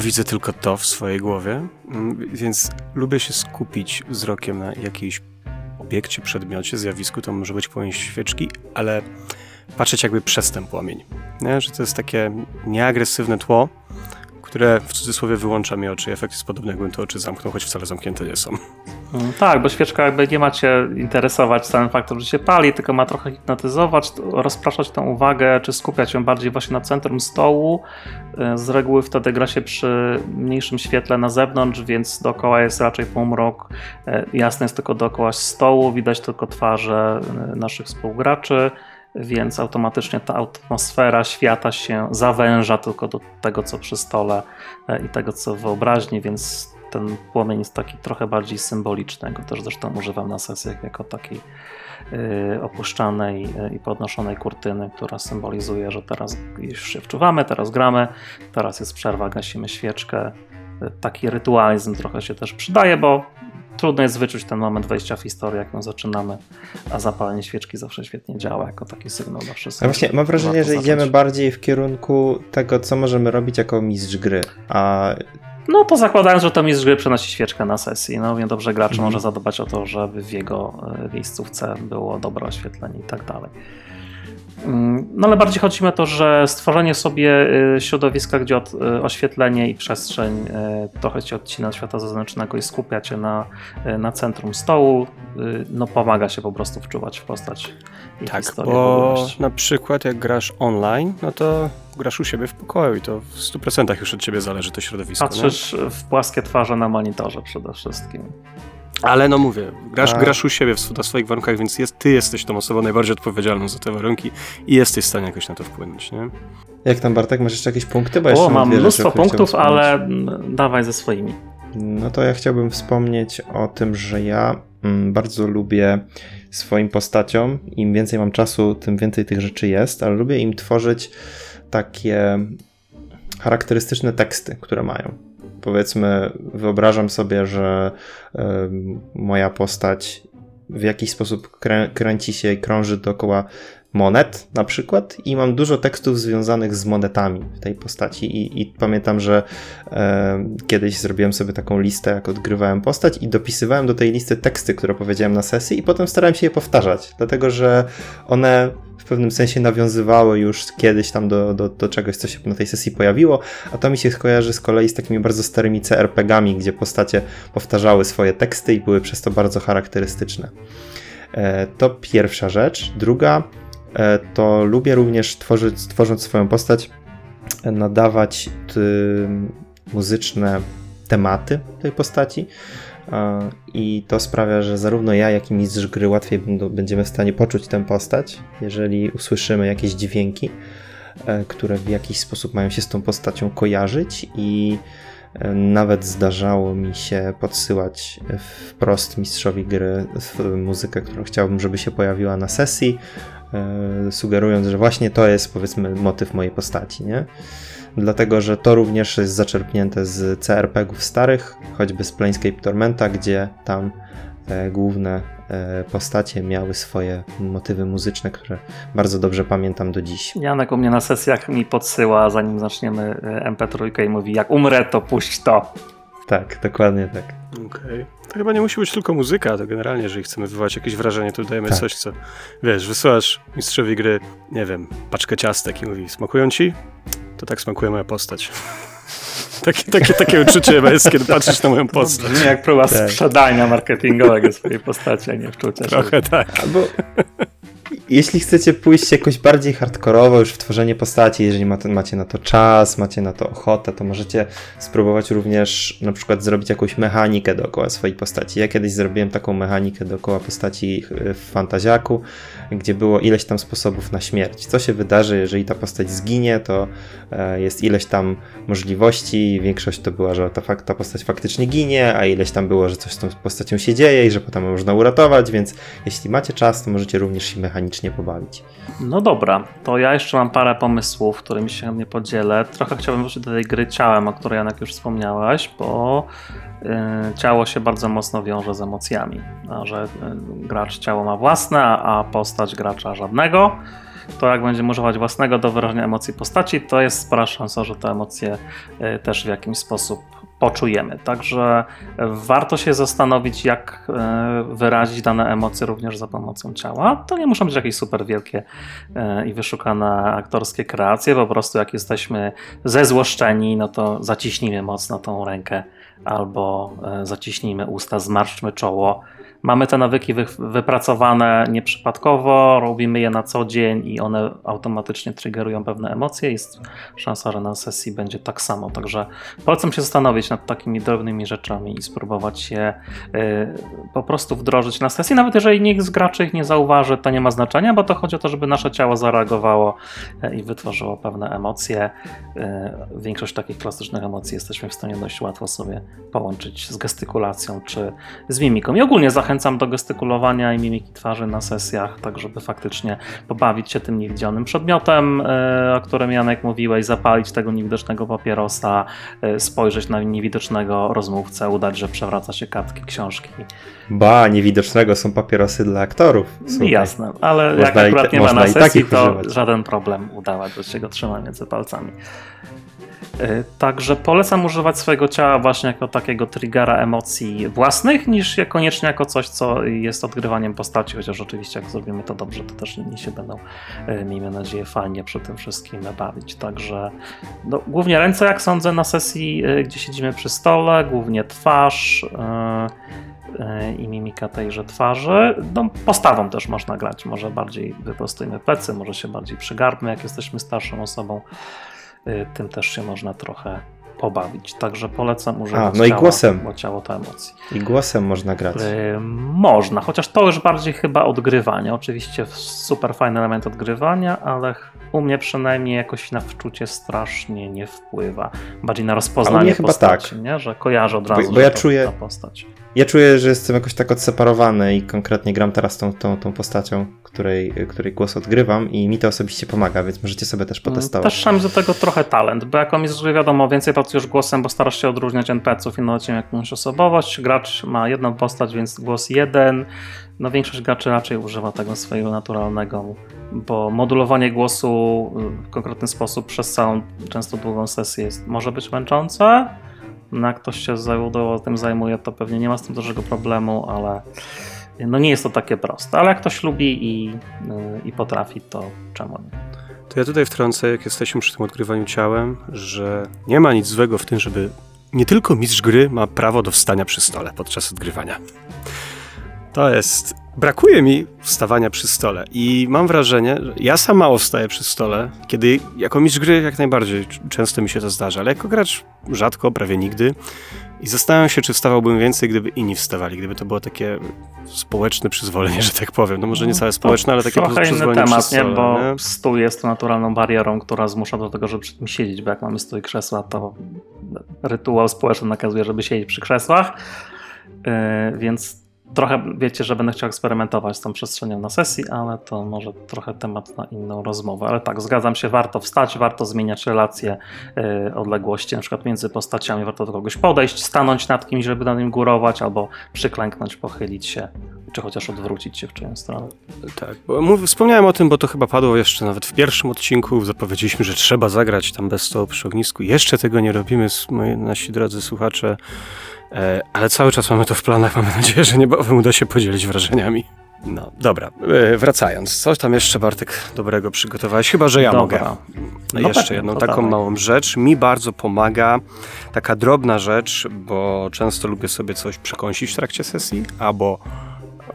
widzę tylko to w swojej głowie, więc lubię się skupić wzrokiem na jakiejś obiekcie, przedmiocie, zjawisku, to może być płomień świeczki, ale patrzeć jakby przez ten płomień, nie? Że to jest takie nieagresywne tło, które w cudzysłowie wyłącza mi oczy. Efekt jest podobny, jakbym te oczy zamknął, choć wcale zamknięte nie są. Tak, bo świeczka jakby nie ma cię interesować samym faktem, że się pali, tylko ma trochę hipnotyzować, rozpraszać tą uwagę, czy skupiać ją bardziej właśnie na centrum stołu. Z reguły wtedy gra się przy mniejszym świetle na zewnątrz, więc dookoła jest raczej półmrok. Jasne jest tylko dookoła stołu, widać tylko twarze naszych współgraczy. więc automatycznie ta atmosfera świata się zawęża tylko do tego, co przy stole i tego, co w wyobraźni, więc ten płomień jest taki trochę bardziej symboliczny. Go też zresztą używam na sesjach jako takiej opuszczanej i podnoszonej kurtyny, która symbolizuje, że teraz już się wczuwamy, teraz gramy, teraz jest przerwa, gasimy świeczkę. Taki rytualizm trochę się też przydaje, bo trudno jest wyczuć ten moment wejścia w historię, jak ją zaczynamy, a zapalenie świeczki zawsze świetnie działa jako taki sygnał dla wszystkich. A właśnie mam wrażenie, że idziemy bardziej w kierunku tego, co możemy robić jako mistrz gry, a no to zakładając, że to mistrz gry przenosi świeczkę na sesji, no więc dobrze gracz może zadbać o to, żeby w jego miejscówce było dobre oświetlenie i tak dalej. No ale bardziej chodzi mi o to, że stworzenie sobie środowiska, gdzie oświetlenie i przestrzeń trochę się odcina od świata zewnętrznego i skupia cię na centrum stołu, no pomaga się po prostu wczuwać w postać i tak, historię. Bo na przykład jak grasz online, no to grasz u siebie w pokoju i to w 100% już od ciebie zależy to środowisko. Patrzysz w płaskie twarze na monitorze przede wszystkim. Ale no mówię, grasz u siebie na swoich warunkach, więc ty jesteś tą osobą najbardziej odpowiedzialną za te warunki i jesteś w stanie jakoś na to wpłynąć, nie? Jak tam, Bartek, masz jeszcze jakieś punkty? Bo mam mnóstwo punktów, ale dawaj ze swoimi. No to ja chciałbym wspomnieć o tym, że ja bardzo lubię swoim postaciom, im więcej mam czasu, tym więcej tych rzeczy jest, ale lubię im tworzyć takie charakterystyczne teksty, które mają. Powiedzmy, wyobrażam sobie, że moja postać w jakiś sposób kręci się i krąży dookoła monet na przykład i mam dużo tekstów związanych z monetami w tej postaci i pamiętam, że kiedyś zrobiłem sobie taką listę, jak odgrywałem postać i dopisywałem do tej listy teksty, które powiedziałem na sesji i potem starałem się je powtarzać, dlatego że one w pewnym sensie nawiązywały już kiedyś tam do czegoś, co się na tej sesji pojawiło, a to mi się kojarzy z kolei z takimi bardzo starymi CRPG-ami, gdzie postacie powtarzały swoje teksty i były przez to bardzo charakterystyczne. To pierwsza rzecz. Druga to lubię również tworząc swoją postać nadawać muzyczne tematy tej postaci i to sprawia, że zarówno ja, jak i mistrz gry łatwiej będziemy w stanie poczuć tę postać, jeżeli usłyszymy jakieś dźwięki, które w jakiś sposób mają się z tą postacią kojarzyć i nawet zdarzało mi się podsyłać wprost mistrzowi gry muzykę, którą chciałbym, żeby się pojawiła na sesji, sugerując, że właśnie to jest, powiedzmy, motyw mojej postaci, nie? Dlatego, że to również jest zaczerpnięte z CRPG-ów starych, choćby z Planescape Tormenta, gdzie tam te główne postacie miały swoje motywy muzyczne, które bardzo dobrze pamiętam do dziś. Janek u mnie na sesjach mi podsyła, zanim zaczniemy MP3 i mówi, jak umrę, to puść to. Tak, dokładnie tak. Okej. To chyba nie musi być tylko muzyka, to generalnie, jeżeli chcemy wywołać jakieś wrażenie, to dajemy tak. Coś, co, wiesz, wysyłasz mistrzowi gry, nie wiem, paczkę ciastek i mówi, smakują ci? To tak smakuje moja postać. Takie uczucie jest, kiedy patrzysz na moją postać. Nie jak próba sprzedania marketingowego swojej postaci, a nie wczucia. Trochę tak. Albo jeśli chcecie pójść jakoś bardziej hardkorowo już w tworzenie postaci, jeżeli macie na to czas, macie na to ochotę, to możecie spróbować również na przykład zrobić jakąś mechanikę dookoła swojej postaci. Ja kiedyś zrobiłem taką mechanikę dookoła postaci w Fantaziaku, gdzie było ileś tam sposobów na śmierć. Co się wydarzy, jeżeli ta postać zginie, to jest ileś tam możliwości, większość to była, że ta postać faktycznie ginie, a ileś tam było, że coś z tą postacią się dzieje i że potem można uratować, więc jeśli macie czas, to możecie również się mechanicznie pobawić. No dobra, to ja jeszcze mam parę pomysłów, którymi się nie podzielę. Trochę chciałbym wrócić do tej gry ciałem, o której, Janek, już wspomniałaś, bo ciało się bardzo mocno wiąże z emocjami, a że gracz ciało ma własne, a postać gracza żadnego, to jak będziemy używać własnego do wyrażenia emocji postaci, to jest spora szansa, że te emocje też w jakiś sposób poczujemy. Także warto się zastanowić, jak wyrazić dane emocje również za pomocą ciała. To nie muszą być jakieś super wielkie i wyszukane aktorskie kreacje, po prostu jak jesteśmy zezłoszczeni, no to zaciśnijmy mocno tą rękę albo zaciśnijmy usta, zmarszczmy czoło, mamy te nawyki wypracowane nieprzypadkowo, robimy je na co dzień i one automatycznie triggerują pewne emocje. Jest szansa, że na sesji będzie tak samo. Także polecam się zastanowić nad takimi drobnymi rzeczami i spróbować je po prostu wdrożyć na sesji. Nawet jeżeli nikt z graczy ich nie zauważy, to nie ma znaczenia, bo to chodzi o to, żeby nasze ciało zareagowało i wytworzyło pewne emocje. Większość takich klasycznych emocji jesteśmy w stanie dość łatwo sobie połączyć z gestykulacją czy z mimiką. I ogólnie zachęcam do gestykulowania i mimiki twarzy na sesjach, tak żeby faktycznie pobawić się tym niewidzialnym przedmiotem, o którym Janek mówiłeś, zapalić tego niewidocznego papierosa, spojrzeć na niewidocznego rozmówcę, udać, że przewraca się kartki, książki. Ba, niewidocznego są papierosy dla aktorów. Słuchaj. Jasne, ale można jak akurat nie ma na sesji, to używać. Żaden problem udawać, że się go trzyma między palcami. Także polecam używać swojego ciała właśnie jako takiego triggera emocji własnych, niż koniecznie jako coś, co jest odgrywaniem postaci, chociaż oczywiście jak zrobimy to dobrze, to też inni się będą, miejmy nadzieję, fajnie przy tym wszystkim bawić. Także no, głównie ręce, jak sądzę, na sesji, gdzie siedzimy przy stole, głównie twarz i mimika tejże twarzy. No, postawą też można grać, może bardziej wyprostujmy plecy, może się bardziej przygarbmy, jak jesteśmy starszą osobą. Tym też się można trochę pobawić. Także polecam używać no ciała, i głosem. Bo ciało to emocji. I głosem można grać. Można, chociaż to już bardziej chyba odgrywanie. Oczywiście super fajny element odgrywania, ale u mnie przynajmniej jakoś na wczucie strasznie nie wpływa. Bardziej na rozpoznanie postaci, tak. Nie? Że kojarzę od razu, bo ja czuję, ta postać. Ja czuję, że jestem jakoś tak odseparowany i konkretnie gram teraz tą postacią, której głos odgrywam i mi to osobiście pomaga, więc możecie sobie też potestować. Też mam do tego trochę talent, bo jako mistrz, wiadomo, więcej pracujesz głosem, bo starasz się odróżniać NPC-ów i nadawać im jakąś osobowość. Gracz ma jedną postać, więc głos jeden. No większość graczy raczej używa tego swojego naturalnego, bo modulowanie głosu w konkretny sposób przez całą często długą sesję może być męczące. No jak ktoś się tym zajmuje, to pewnie nie ma z tym dużego problemu, ale no nie jest to takie proste, ale jak ktoś lubi i potrafi, to czemu nie? To ja tutaj wtrącę, jak jesteśmy przy tym odgrywaniu ciałem, że nie ma nic złego w tym, żeby nie tylko mistrz gry ma prawo do wstania przy stole podczas odgrywania. To jest... Brakuje mi wstawania przy stole i mam wrażenie, że ja sam mało wstaję przy stole, kiedy jako mistrz gry jak najbardziej często mi się to zdarza, ale jako gracz rzadko, prawie nigdy. I zastanawiam się, czy wstawałbym więcej, gdyby inni wstawali, gdyby to było takie społeczne przyzwolenie, że tak powiem. No może nie całe społeczne, ale takie przyzwolenie przy stole. Nie? Bo stół jest naturalną barierą, która zmusza do tego, żeby przy tym siedzieć, bo jak mamy stół i krzesła, to rytuał społeczny nakazuje, żeby siedzieć przy krzesłach, więc trochę wiecie, że będę chciał eksperymentować z tą przestrzenią na sesji, ale to może trochę temat na inną rozmowę. Ale tak, zgadzam się, warto wstać, warto zmieniać relacje, odległości, na przykład między postaciami, warto do kogoś podejść, stanąć nad kimś, żeby na nim górować, albo przyklęknąć, pochylić się, czy chociaż odwrócić się w czyjąś stronę. Tak, bo wspomniałem o tym, bo to chyba padło jeszcze nawet w pierwszym odcinku, zapowiedzieliśmy, że trzeba zagrać tam bez stołu przy ognisku. Jeszcze tego nie robimy, nasi drodzy słuchacze. Ale cały czas mamy to w planach, mamy nadzieję, że niebawem uda się podzielić wrażeniami. No, dobra, wracając, co tam jeszcze, Bartek, dobrego przygotowałeś? Chyba, że ja mogę. No jeszcze jedną taką małą rzecz. Mi bardzo pomaga taka drobna rzecz, bo często lubię sobie coś przekąsić w trakcie sesji, albo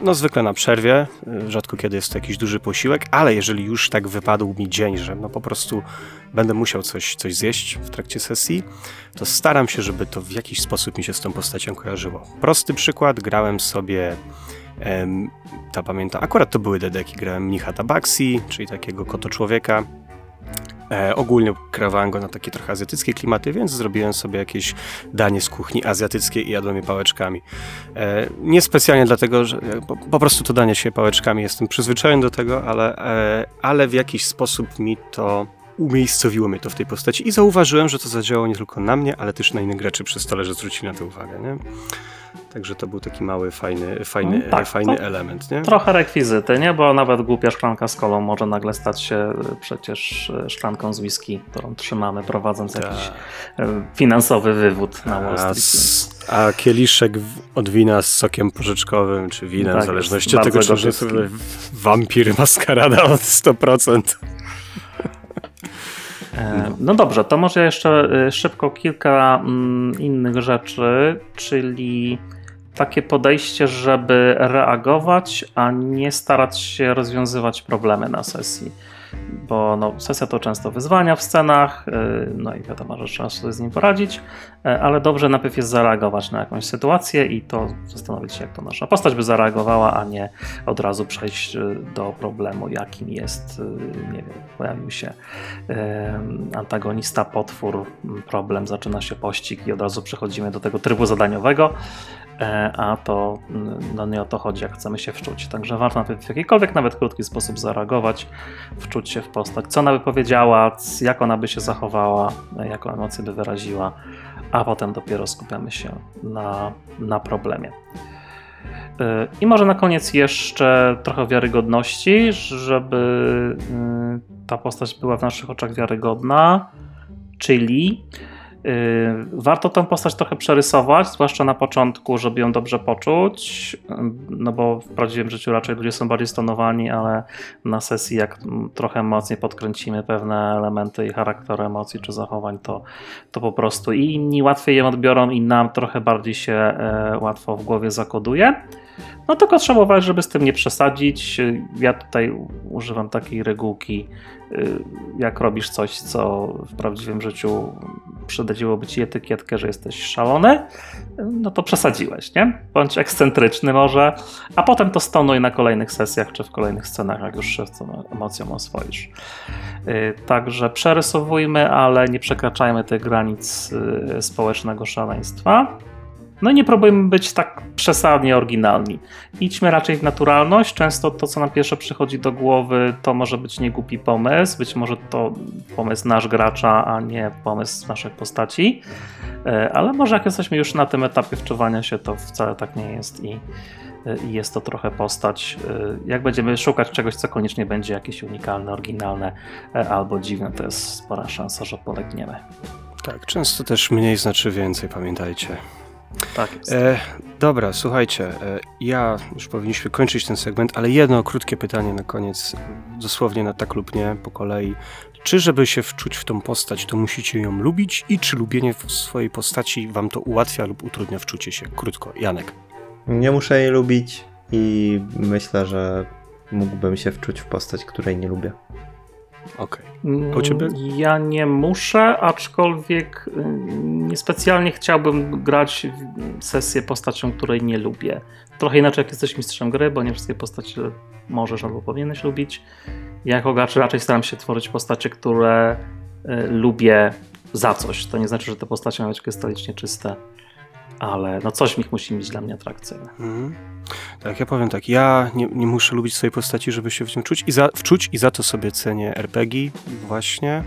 no zwykle na przerwie, rzadko kiedy jest to jakiś duży posiłek, ale jeżeli już tak wypadł mi dzień, że no po prostu będę musiał coś zjeść w trakcie sesji, to staram się, żeby to w jakiś sposób mi się z tą postacią kojarzyło. Prosty przykład, grałem sobie, pamiętam, akurat to były dedeki, grałem mnicha Tabaksi, czyli takiego kotoczłowieka. Ogólnie krawałem go na takie trochę azjatyckie klimaty, więc zrobiłem sobie jakieś danie z kuchni azjatyckiej i jadłem je pałeczkami. Niespecjalnie dlatego, że po prostu to danie się pałeczkami, jestem przyzwyczajony do tego, ale w jakiś sposób mi to umiejscowiło mnie to w tej postaci i zauważyłem, że to zadziałało nie tylko na mnie, ale też na innych graczy przy stole, że zwrócili na to uwagę, nie? Także to był taki mały, fajny, tak, fajny element, nie? Trochę rekwizyty, nie? Bo nawet głupia szklanka z kolą może nagle stać się przecież szklanką z whisky, którą trzymamy, prowadząc jakiś finansowy wywód na Wall Street. A kieliszek od wina z sokiem porzeczkowym, czy winem, tak, w zależności od tego, czy może sobie wampir maskarada od 100%. No dobrze, to może jeszcze szybko kilka innych rzeczy, czyli takie podejście, żeby reagować, a nie starać się rozwiązywać problemy na sesji. Bo no, sesja to często wyzwania w scenach, no i wiadomo, że trzeba sobie z nim poradzić, ale dobrze najpierw jest zareagować na jakąś sytuację i to zastanowić się, jak to nasza postać by zareagowała, a nie od razu przejść do problemu, jakim jest, nie wiem, pojawił się antagonista, potwór, problem, zaczyna się pościg i od razu przechodzimy do tego trybu zadaniowego, a to no nie o to chodzi, jak chcemy się wczuć. Także warto najpierw w jakikolwiek, nawet krótki sposób zareagować, wczuć się w postać, co ona by powiedziała, jak ona by się zachowała, jaką emocję by wyraziła, a potem dopiero skupiamy się na problemie. I może na koniec jeszcze trochę wiarygodności, żeby ta postać była w naszych oczach wiarygodna, czyli warto tę postać trochę przerysować, zwłaszcza na początku, żeby ją dobrze poczuć, no bo w prawdziwym życiu raczej ludzie są bardziej stonowani, ale na sesji jak trochę mocniej podkręcimy pewne elementy i charakter emocji czy zachowań, to po prostu i inni łatwiej je odbiorą i nam trochę bardziej się łatwo w głowie zakoduje. No tylko trzeba uważać, żeby z tym nie przesadzić. Ja tutaj używam takiej regułki, jak robisz coś, co w prawdziwym życiu przydadziłoby ci etykietkę, że jesteś szalony, no to przesadziłeś, nie? Bądź ekscentryczny może, a potem to stonuj na kolejnych sesjach czy w kolejnych scenach, jak już się z tą emocją oswoisz. Także przerysowujmy, ale nie przekraczajmy tych granic społecznego szaleństwa. No i nie próbujmy być tak przesadnie oryginalni. Idźmy raczej w naturalność. Często to, co nam pierwsze przychodzi do głowy, to może być niegłupi pomysł. Być może to pomysł nasz gracza, a nie pomysł naszej postaci. Ale może jak jesteśmy już na tym etapie wczuwania się, to wcale tak nie jest i jest to trochę postać. Jak będziemy szukać czegoś, co koniecznie będzie jakieś unikalne, oryginalne albo dziwne, to jest spora szansa, że polegniemy. Tak, często też mniej znaczy więcej, pamiętajcie. Tak jest. Dobra, słuchajcie, ja już powinniśmy kończyć ten segment, ale jedno krótkie pytanie na koniec, dosłownie na tak lub nie, po kolei. Czy żeby się wczuć w tą postać, to musicie ją lubić i czy lubienie w swojej postaci wam to ułatwia lub utrudnia wczucie się? Krótko, Janek. Nie muszę jej lubić i myślę, że mógłbym się wczuć w postać, której nie lubię. Okej. Okay. U ciebie? Ja nie muszę, aczkolwiek niespecjalnie chciałbym grać sesję postacią, której nie lubię. Trochę inaczej jak jesteś mistrzem gry, bo nie wszystkie postacie możesz albo powinieneś lubić. Ja jako gracz raczej staram się tworzyć postacie, które lubię za coś. To nie znaczy, że te postacie mają być krystalicznie czyste, ale no coś w nich musi być dla mnie atrakcyjne. Mm. Tak, ja powiem tak, ja nie muszę lubić swojej postaci, żeby się w nią wczuć i za to sobie cenię RPG właśnie,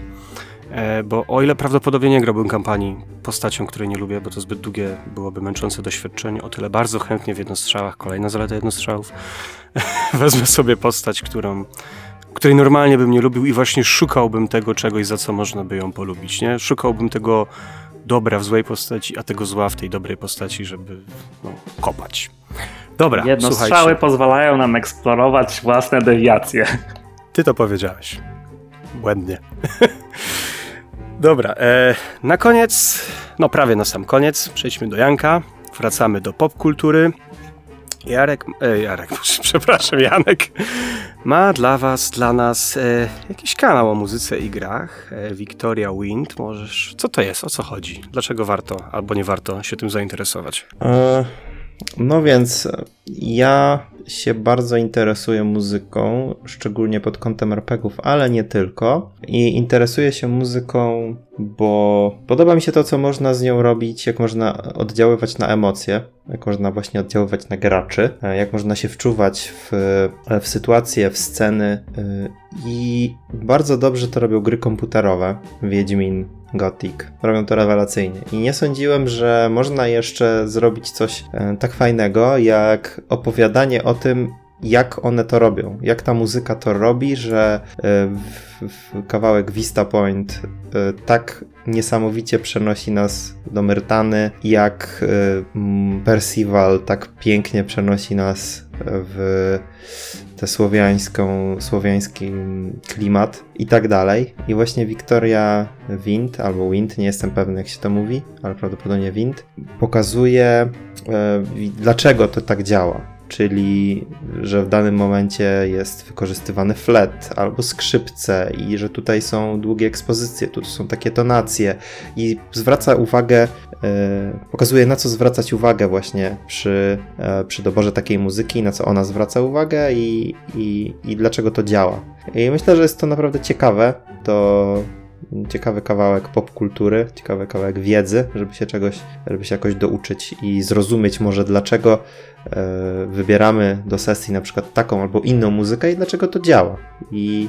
bo o ile prawdopodobnie nie grałbym kampanii postacią, której nie lubię, bo to zbyt długie byłoby męczące doświadczenie, o tyle bardzo chętnie w jednostrzałach, kolejna zaleta jednostrzałów, wezmę sobie postać, której normalnie bym nie lubił i właśnie szukałbym tego czegoś, za co można by ją polubić, nie? Szukałbym tego dobra w złej postaci, a tego zła w tej dobrej postaci, żeby no, kopać. Dobra, słuchajcie. Strzały pozwalają nam eksplorować własne dewiacje. Ty to powiedziałeś. Błędnie. Dobra, na koniec, no prawie na sam koniec, przejdźmy do Janka, wracamy do popkultury. Janek ma dla nas jakiś kanał o muzyce i grach. Victoria Wind, możesz... Co to jest? O co chodzi? Dlaczego warto albo nie warto się tym zainteresować? No więc ja się bardzo interesuję muzyką, szczególnie pod kątem RPGów, ale nie tylko. I interesuję się muzyką, bo podoba mi się to, co można z nią robić, jak można oddziaływać na emocje, jak można właśnie oddziaływać na graczy, jak można się wczuwać w sytuacje, w sceny. I bardzo dobrze to robią gry komputerowe, Wiedźmin, Gothic. Robią to rewelacyjnie. I nie sądziłem, że można jeszcze zrobić coś tak fajnego, jak opowiadanie o tym, jak one to robią, jak ta muzyka to robi, że kawałek Vista Point tak niesamowicie przenosi nas do Myrtany, jak Percival tak pięknie przenosi nas w ten słowiański klimat i tak dalej. I właśnie Victoria Wind, albo Wind, nie jestem pewny jak się to mówi, ale prawdopodobnie Wind, pokazuje dlaczego to tak działa, czyli że w danym momencie jest wykorzystywany flet albo skrzypce i że tutaj są długie ekspozycje, tu są takie tonacje i zwraca uwagę, pokazuje na co zwracać uwagę właśnie przy doborze takiej muzyki, na co ona zwraca uwagę i dlaczego to działa. I myślę, że jest to naprawdę ciekawe, to ciekawy kawałek popkultury, ciekawy kawałek wiedzy, żeby się jakoś douczyć i zrozumieć może dlaczego wybieramy do sesji na przykład taką albo inną muzykę i dlaczego to działa. I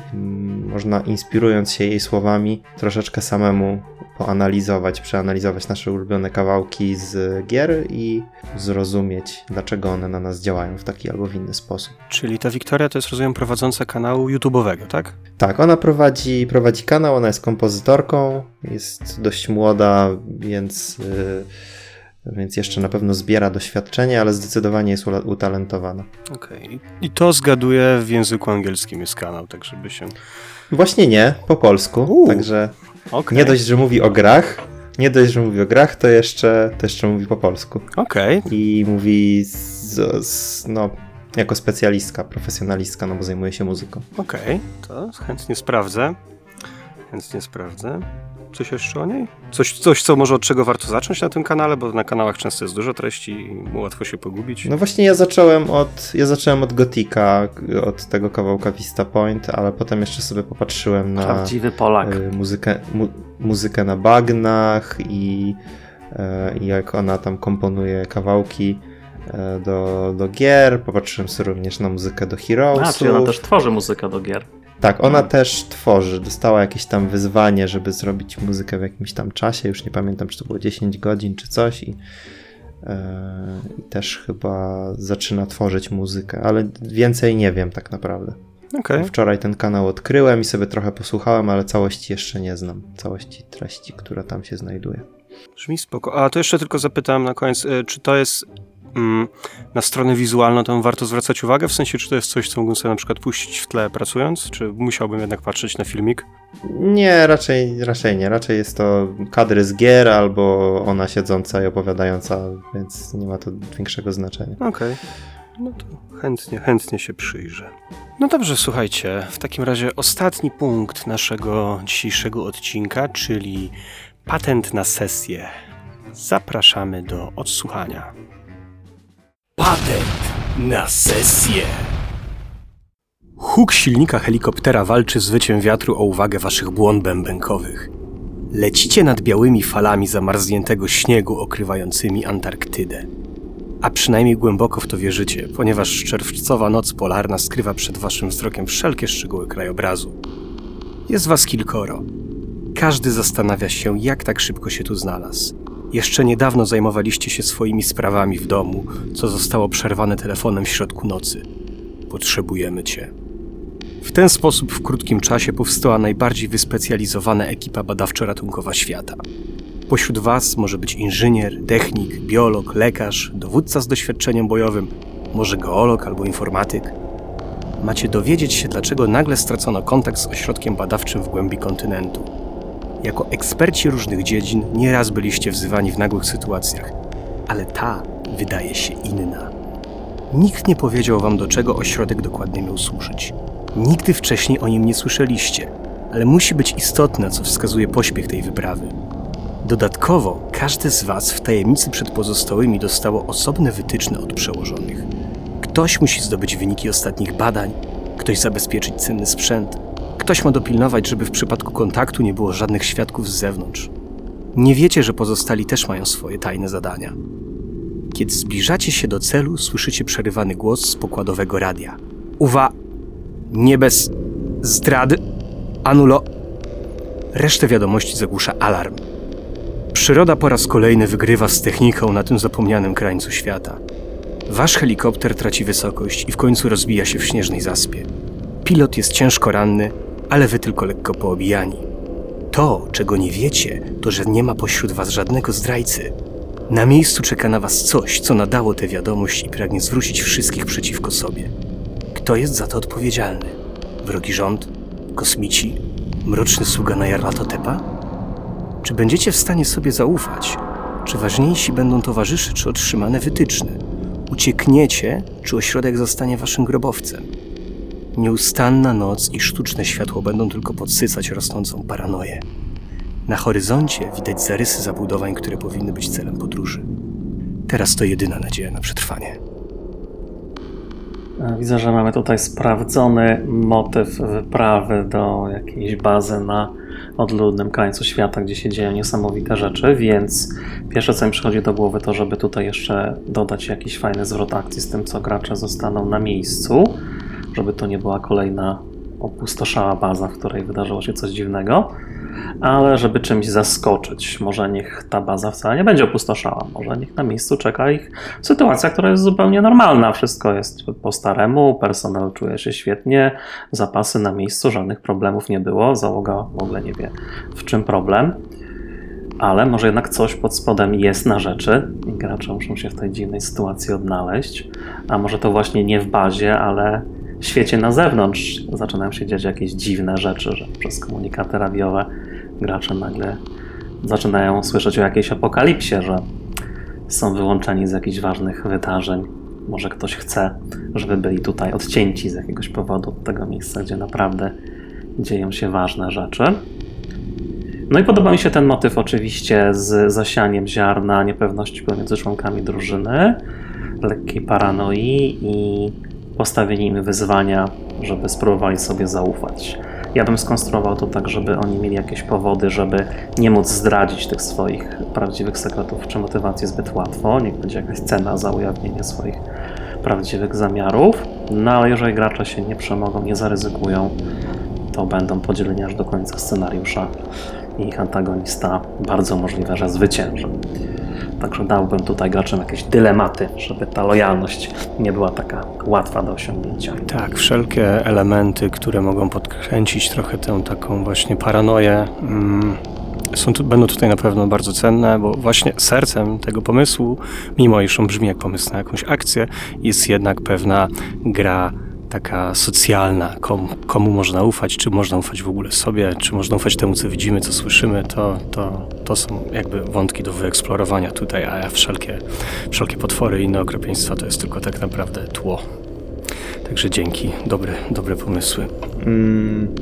można inspirując się jej słowami troszeczkę samemu poanalizować, przeanalizować nasze ulubione kawałki z gier i zrozumieć dlaczego one na nas działają w taki albo w inny sposób. Czyli ta Wiktoria to jest, rozumiem, prowadząca kanału YouTube'owego, tak? Tak, ona prowadzi kanał, ona jest kompozytorką, jest dość młoda, więc jeszcze na pewno zbiera doświadczenie, ale zdecydowanie jest utalentowana. Okej. I to zgaduję w języku angielskim jest kanał, tak żeby się... Właśnie nie, po polsku, także okay. Nie dość, że mówi o grach, to jeszcze mówi po polsku. Okej. I mówi jako specjalistka, profesjonalistka, bo zajmuje się muzyką. Okej, to chętnie sprawdzę. Coś jeszcze o niej? Coś, co może od czego warto zacząć na tym kanale, bo na kanałach często jest dużo treści i łatwo się pogubić. No właśnie ja zacząłem od Gothica, od tego kawałka Vista Point, ale potem jeszcze sobie popatrzyłem na Prawdziwy Polak. Muzykę na bagnach i jak ona tam komponuje kawałki do gier. Popatrzyłem sobie również na muzykę do Herosi. Czyli ona też tworzy muzykę do gier. Tak, ona też tworzy. Dostała jakieś tam wyzwanie, żeby zrobić muzykę w jakimś tam czasie. Już nie pamiętam, czy to było 10 godzin, czy coś. I też chyba zaczyna tworzyć muzykę, ale więcej nie wiem tak naprawdę. Okay. Wczoraj ten kanał odkryłem i sobie trochę posłuchałem, ale całości jeszcze nie znam. Całości treści, która tam się znajduje. Brzmi spoko. A to jeszcze tylko zapytałem na koniec, czy to jest... na stronę wizualną to warto zwracać uwagę? W sensie, czy to jest coś, co mógłbym sobie na przykład puścić w tle pracując? Czy musiałbym jednak patrzeć na filmik? Nie, raczej nie. Raczej jest to kadry z gier albo ona siedząca i opowiadająca, więc nie ma to większego znaczenia. Okej. No to chętnie się przyjrzę. No dobrze, słuchajcie. W takim razie ostatni punkt naszego dzisiejszego odcinka, czyli patent na sesję. Zapraszamy do odsłuchania. Patent na sesję. Huk silnika helikoptera walczy z wyciem wiatru o uwagę waszych błon bębenkowych. Lecicie nad białymi falami zamarzniętego śniegu okrywającymi Antarktydę. A przynajmniej głęboko w to wierzycie, ponieważ czerwcowa noc polarna skrywa przed waszym wzrokiem wszelkie szczegóły krajobrazu. Jest was kilkoro. Każdy zastanawia się, jak tak szybko się tu znalazł. Jeszcze niedawno zajmowaliście się swoimi sprawami w domu, co zostało przerwane telefonem w środku nocy. Potrzebujemy cię. W ten sposób w krótkim czasie powstała najbardziej wyspecjalizowana ekipa badawczo-ratunkowa świata. Pośród was może być inżynier, technik, biolog, lekarz, dowódca z doświadczeniem bojowym, może geolog albo informatyk. Macie dowiedzieć się, dlaczego nagle stracono kontakt z ośrodkiem badawczym w głębi kontynentu. Jako eksperci różnych dziedzin nieraz byliście wzywani w nagłych sytuacjach, ale ta wydaje się inna. Nikt nie powiedział wam, do czego ośrodek dokładnie miał służyć. Nigdy wcześniej o nim nie słyszeliście, ale musi być istotne, co wskazuje pośpiech tej wyprawy. Dodatkowo każdy z was w tajemnicy przed pozostałymi dostało osobne wytyczne od przełożonych. Ktoś musi zdobyć wyniki ostatnich badań, ktoś zabezpieczyć cenny sprzęt, ktoś ma dopilnować, żeby w przypadku kontaktu nie było żadnych świadków z zewnątrz. Nie wiecie, że pozostali też mają swoje tajne zadania. Kiedy zbliżacie się do celu, słyszycie przerywany głos z pokładowego radia. Nie bez zdrad, anulo. Resztę wiadomości zagłusza alarm. Przyroda po raz kolejny wygrywa z techniką na tym zapomnianym krańcu świata. Wasz helikopter traci wysokość i w końcu rozbija się w śnieżnej zaspie. Pilot jest ciężko ranny, ale wy tylko lekko poobijani. To, czego nie wiecie, to że nie ma pośród was żadnego zdrajcy. Na miejscu czeka na was coś, co nadało tę wiadomość i pragnie zwrócić wszystkich przeciwko sobie. Kto jest za to odpowiedzialny? Wrogi rząd? Kosmici? Mroczny sługa na Jarlatotepa? Czy będziecie w stanie sobie zaufać? Czy ważniejsi będą towarzysze, czy otrzymane wytyczne? Uciekniecie, czy ośrodek zostanie waszym grobowcem? Nieustanna noc i sztuczne światło będą tylko podsycać rosnącą paranoję. Na horyzoncie widać zarysy zabudowań, które powinny być celem podróży. Teraz to jedyna nadzieja na przetrwanie. Widzę, że mamy tutaj sprawdzony motyw wyprawy do jakiejś bazy na odludnym krańcu świata, gdzie się dzieją niesamowite rzeczy, więc pierwsze, co mi przychodzi do głowy, to żeby tutaj jeszcze dodać jakiś fajny zwrot akcji z tym, co gracze zostaną na miejscu, żeby to nie była kolejna opustoszała baza, w której wydarzyło się coś dziwnego, ale żeby czymś zaskoczyć. Może niech ta baza wcale nie będzie opustoszała, może niech na miejscu czeka ich sytuacja, która jest zupełnie normalna. Wszystko jest po staremu, personel czuje się świetnie, zapasy na miejscu, żadnych problemów nie było, załoga w ogóle nie wie, w czym problem. Ale może jednak coś pod spodem jest na rzeczy i gracze muszą się w tej dziwnej sytuacji odnaleźć. A może to właśnie nie w bazie, ale w świecie na zewnątrz zaczynają się dziać jakieś dziwne rzeczy, że przez komunikaty radiowe gracze nagle zaczynają słyszeć o jakiejś apokalipsie, że są wyłączeni z jakichś ważnych wydarzeń. Może ktoś chce, żeby byli tutaj odcięci z jakiegoś powodu od tego miejsca, gdzie naprawdę dzieją się ważne rzeczy. No i podoba mi się ten motyw oczywiście z zasianiem ziarna niepewności pomiędzy członkami drużyny, lekkiej paranoi i postawienie im wyzwania, żeby spróbowali sobie zaufać. Ja bym skonstruował to tak, żeby oni mieli jakieś powody, żeby nie móc zdradzić tych swoich prawdziwych sekretów czy motywacji zbyt łatwo. Niech będzie jakaś cena za ujawnienie swoich prawdziwych zamiarów. No ale jeżeli gracze się nie przemogą, nie zaryzykują, to będą podzieleni aż do końca scenariusza i ich antagonista bardzo możliwe, że zwycięży. Także dałbym tutaj graczom jakieś dylematy, żeby ta lojalność nie była taka łatwa do osiągnięcia. Tak, wszelkie elementy, które mogą podkręcić trochę tę taką właśnie paranoję, będą tutaj na pewno bardzo cenne, bo właśnie sercem tego pomysłu, mimo iż on brzmi jak pomysł na jakąś akcję, jest jednak pewna gra taka socjalna, komu można ufać, czy można ufać w ogóle sobie, czy można ufać temu, co widzimy, co słyszymy, to są jakby wątki do wyeksplorowania tutaj, a wszelkie potwory i inne okropieństwa to jest tylko tak naprawdę tło. Także dzięki, dobre pomysły.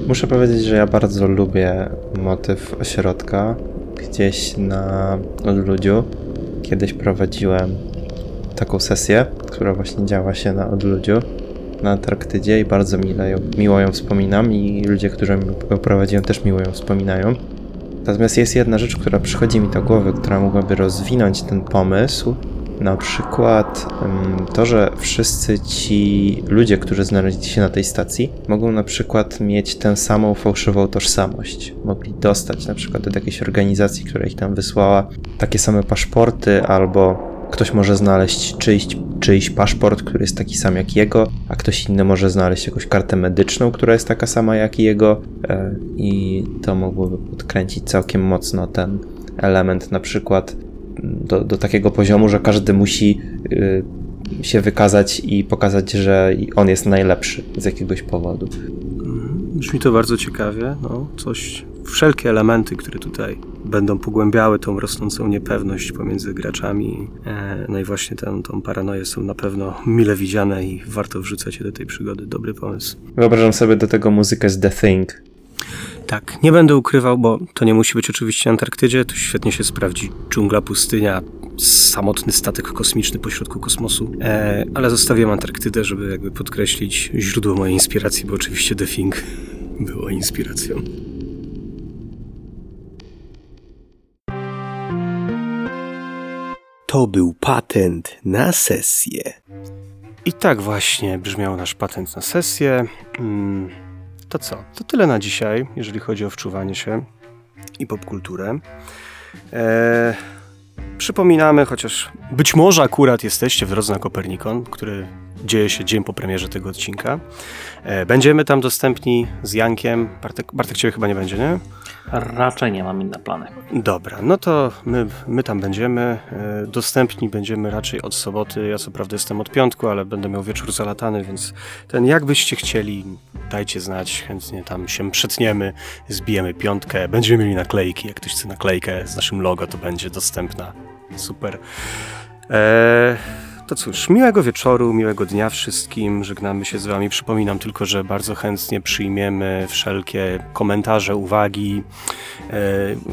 Muszę powiedzieć, że ja bardzo lubię motyw ośrodka gdzieś na odludziu. Kiedyś prowadziłem taką sesję, która właśnie działa się na odludziu na Antarktydzie i bardzo miło ją wspominam i ludzie, którzy ją prowadziłem, też miło ją wspominają. Natomiast jest jedna rzecz, która przychodzi mi do głowy, która mogłaby rozwinąć ten pomysł. Na przykład to, że wszyscy ci ludzie, którzy znaleźli się na tej stacji, mogą na przykład mieć tę samą fałszywą tożsamość. Mogli dostać na przykład od jakiejś organizacji, która ich tam wysłała, takie same paszporty, albo ktoś może znaleźć czyjś paszport, który jest taki sam jak jego, a ktoś inny może znaleźć jakąś kartę medyczną, która jest taka sama jak jego i to mogłoby podkręcić całkiem mocno ten element na przykład do takiego poziomu, że każdy musi się wykazać i pokazać, że on jest najlepszy z jakiegoś powodu. Brzmi to bardzo ciekawie, wszelkie elementy, które tutaj będą pogłębiały tą rosnącą niepewność pomiędzy graczami, no i właśnie tą paranoję są na pewno mile widziane i warto wrzucać je do tej przygody. Dobry pomysł. Wyobrażam sobie do tego muzykę z The Thing. Tak, nie będę ukrywał, bo to nie musi być oczywiście na Antarktydzie, to świetnie się sprawdzi. Dżungla, pustynia, samotny statek kosmiczny pośrodku kosmosu, ale zostawiam Antarktydę, żeby jakby podkreślić źródło mojej inspiracji, bo oczywiście The Thing było inspiracją. To był patent na sesję. I tak właśnie brzmiał nasz patent na sesję. To co? To tyle na dzisiaj, jeżeli chodzi o wczuwanie się i popkulturę. Przypominamy, chociaż być może akurat jesteście w drodze na Kopernikon, który dzieje się dzień po premierze tego odcinka. Będziemy tam dostępni z Jankiem. Bartek ciebie chyba nie będzie, nie? Raczej nie, mam inne plany. Dobra, no to my tam będziemy. Dostępni będziemy raczej od soboty. Ja co prawda jestem od piątku, ale będę miał wieczór zalatany, więc jakbyście chcieli, dajcie znać. Chętnie tam się przetniemy, zbijemy piątkę. Będziemy mieli naklejki. Jak ktoś chce naklejkę z naszym logo, to będzie dostępna Super. To cóż, miłego wieczoru, miłego dnia wszystkim. Żegnamy się z wami. Przypominam tylko, że bardzo chętnie przyjmiemy wszelkie komentarze, uwagi,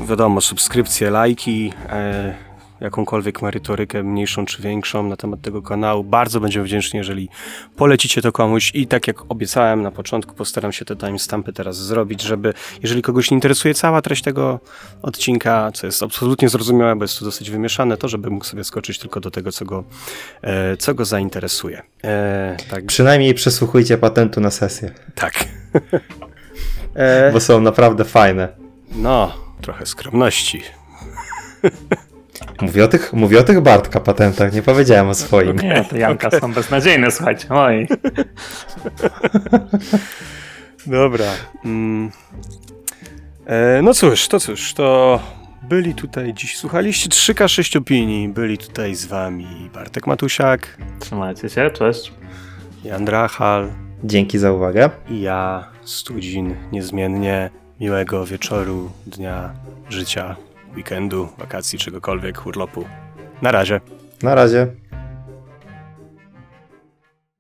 wiadomo, subskrypcje, lajki, jakąkolwiek merytorykę, mniejszą czy większą, na temat tego kanału. Bardzo będziemy wdzięczni, jeżeli polecicie to komuś i tak jak obiecałem na początku, postaram się te timestampy teraz zrobić, żeby, jeżeli kogoś interesuje cała treść tego odcinka, co jest absolutnie zrozumiałe, bo jest to dosyć wymieszane, to żeby mógł sobie skoczyć tylko do tego, co go zainteresuje. Tak. Przynajmniej przesłuchujcie patentu na sesję. Tak. Bo są naprawdę fajne. No, trochę skromności. Mówię o tych Bartka patentach, nie powiedziałem o swoim. Nie, te Janka są beznadziejne, słuchajcie. Oj. Dobra. No cóż, to byli tutaj dziś, słuchaliście 3K6 opinii, byli tutaj z wami Bartek Matusiak. Trzymajcie się, cześć. Jan Drachal. Dzięki za uwagę. I ja, Studzin, niezmiennie. Miłego wieczoru, dnia, życia, weekendu, wakacji, czegokolwiek, urlopu. Na razie.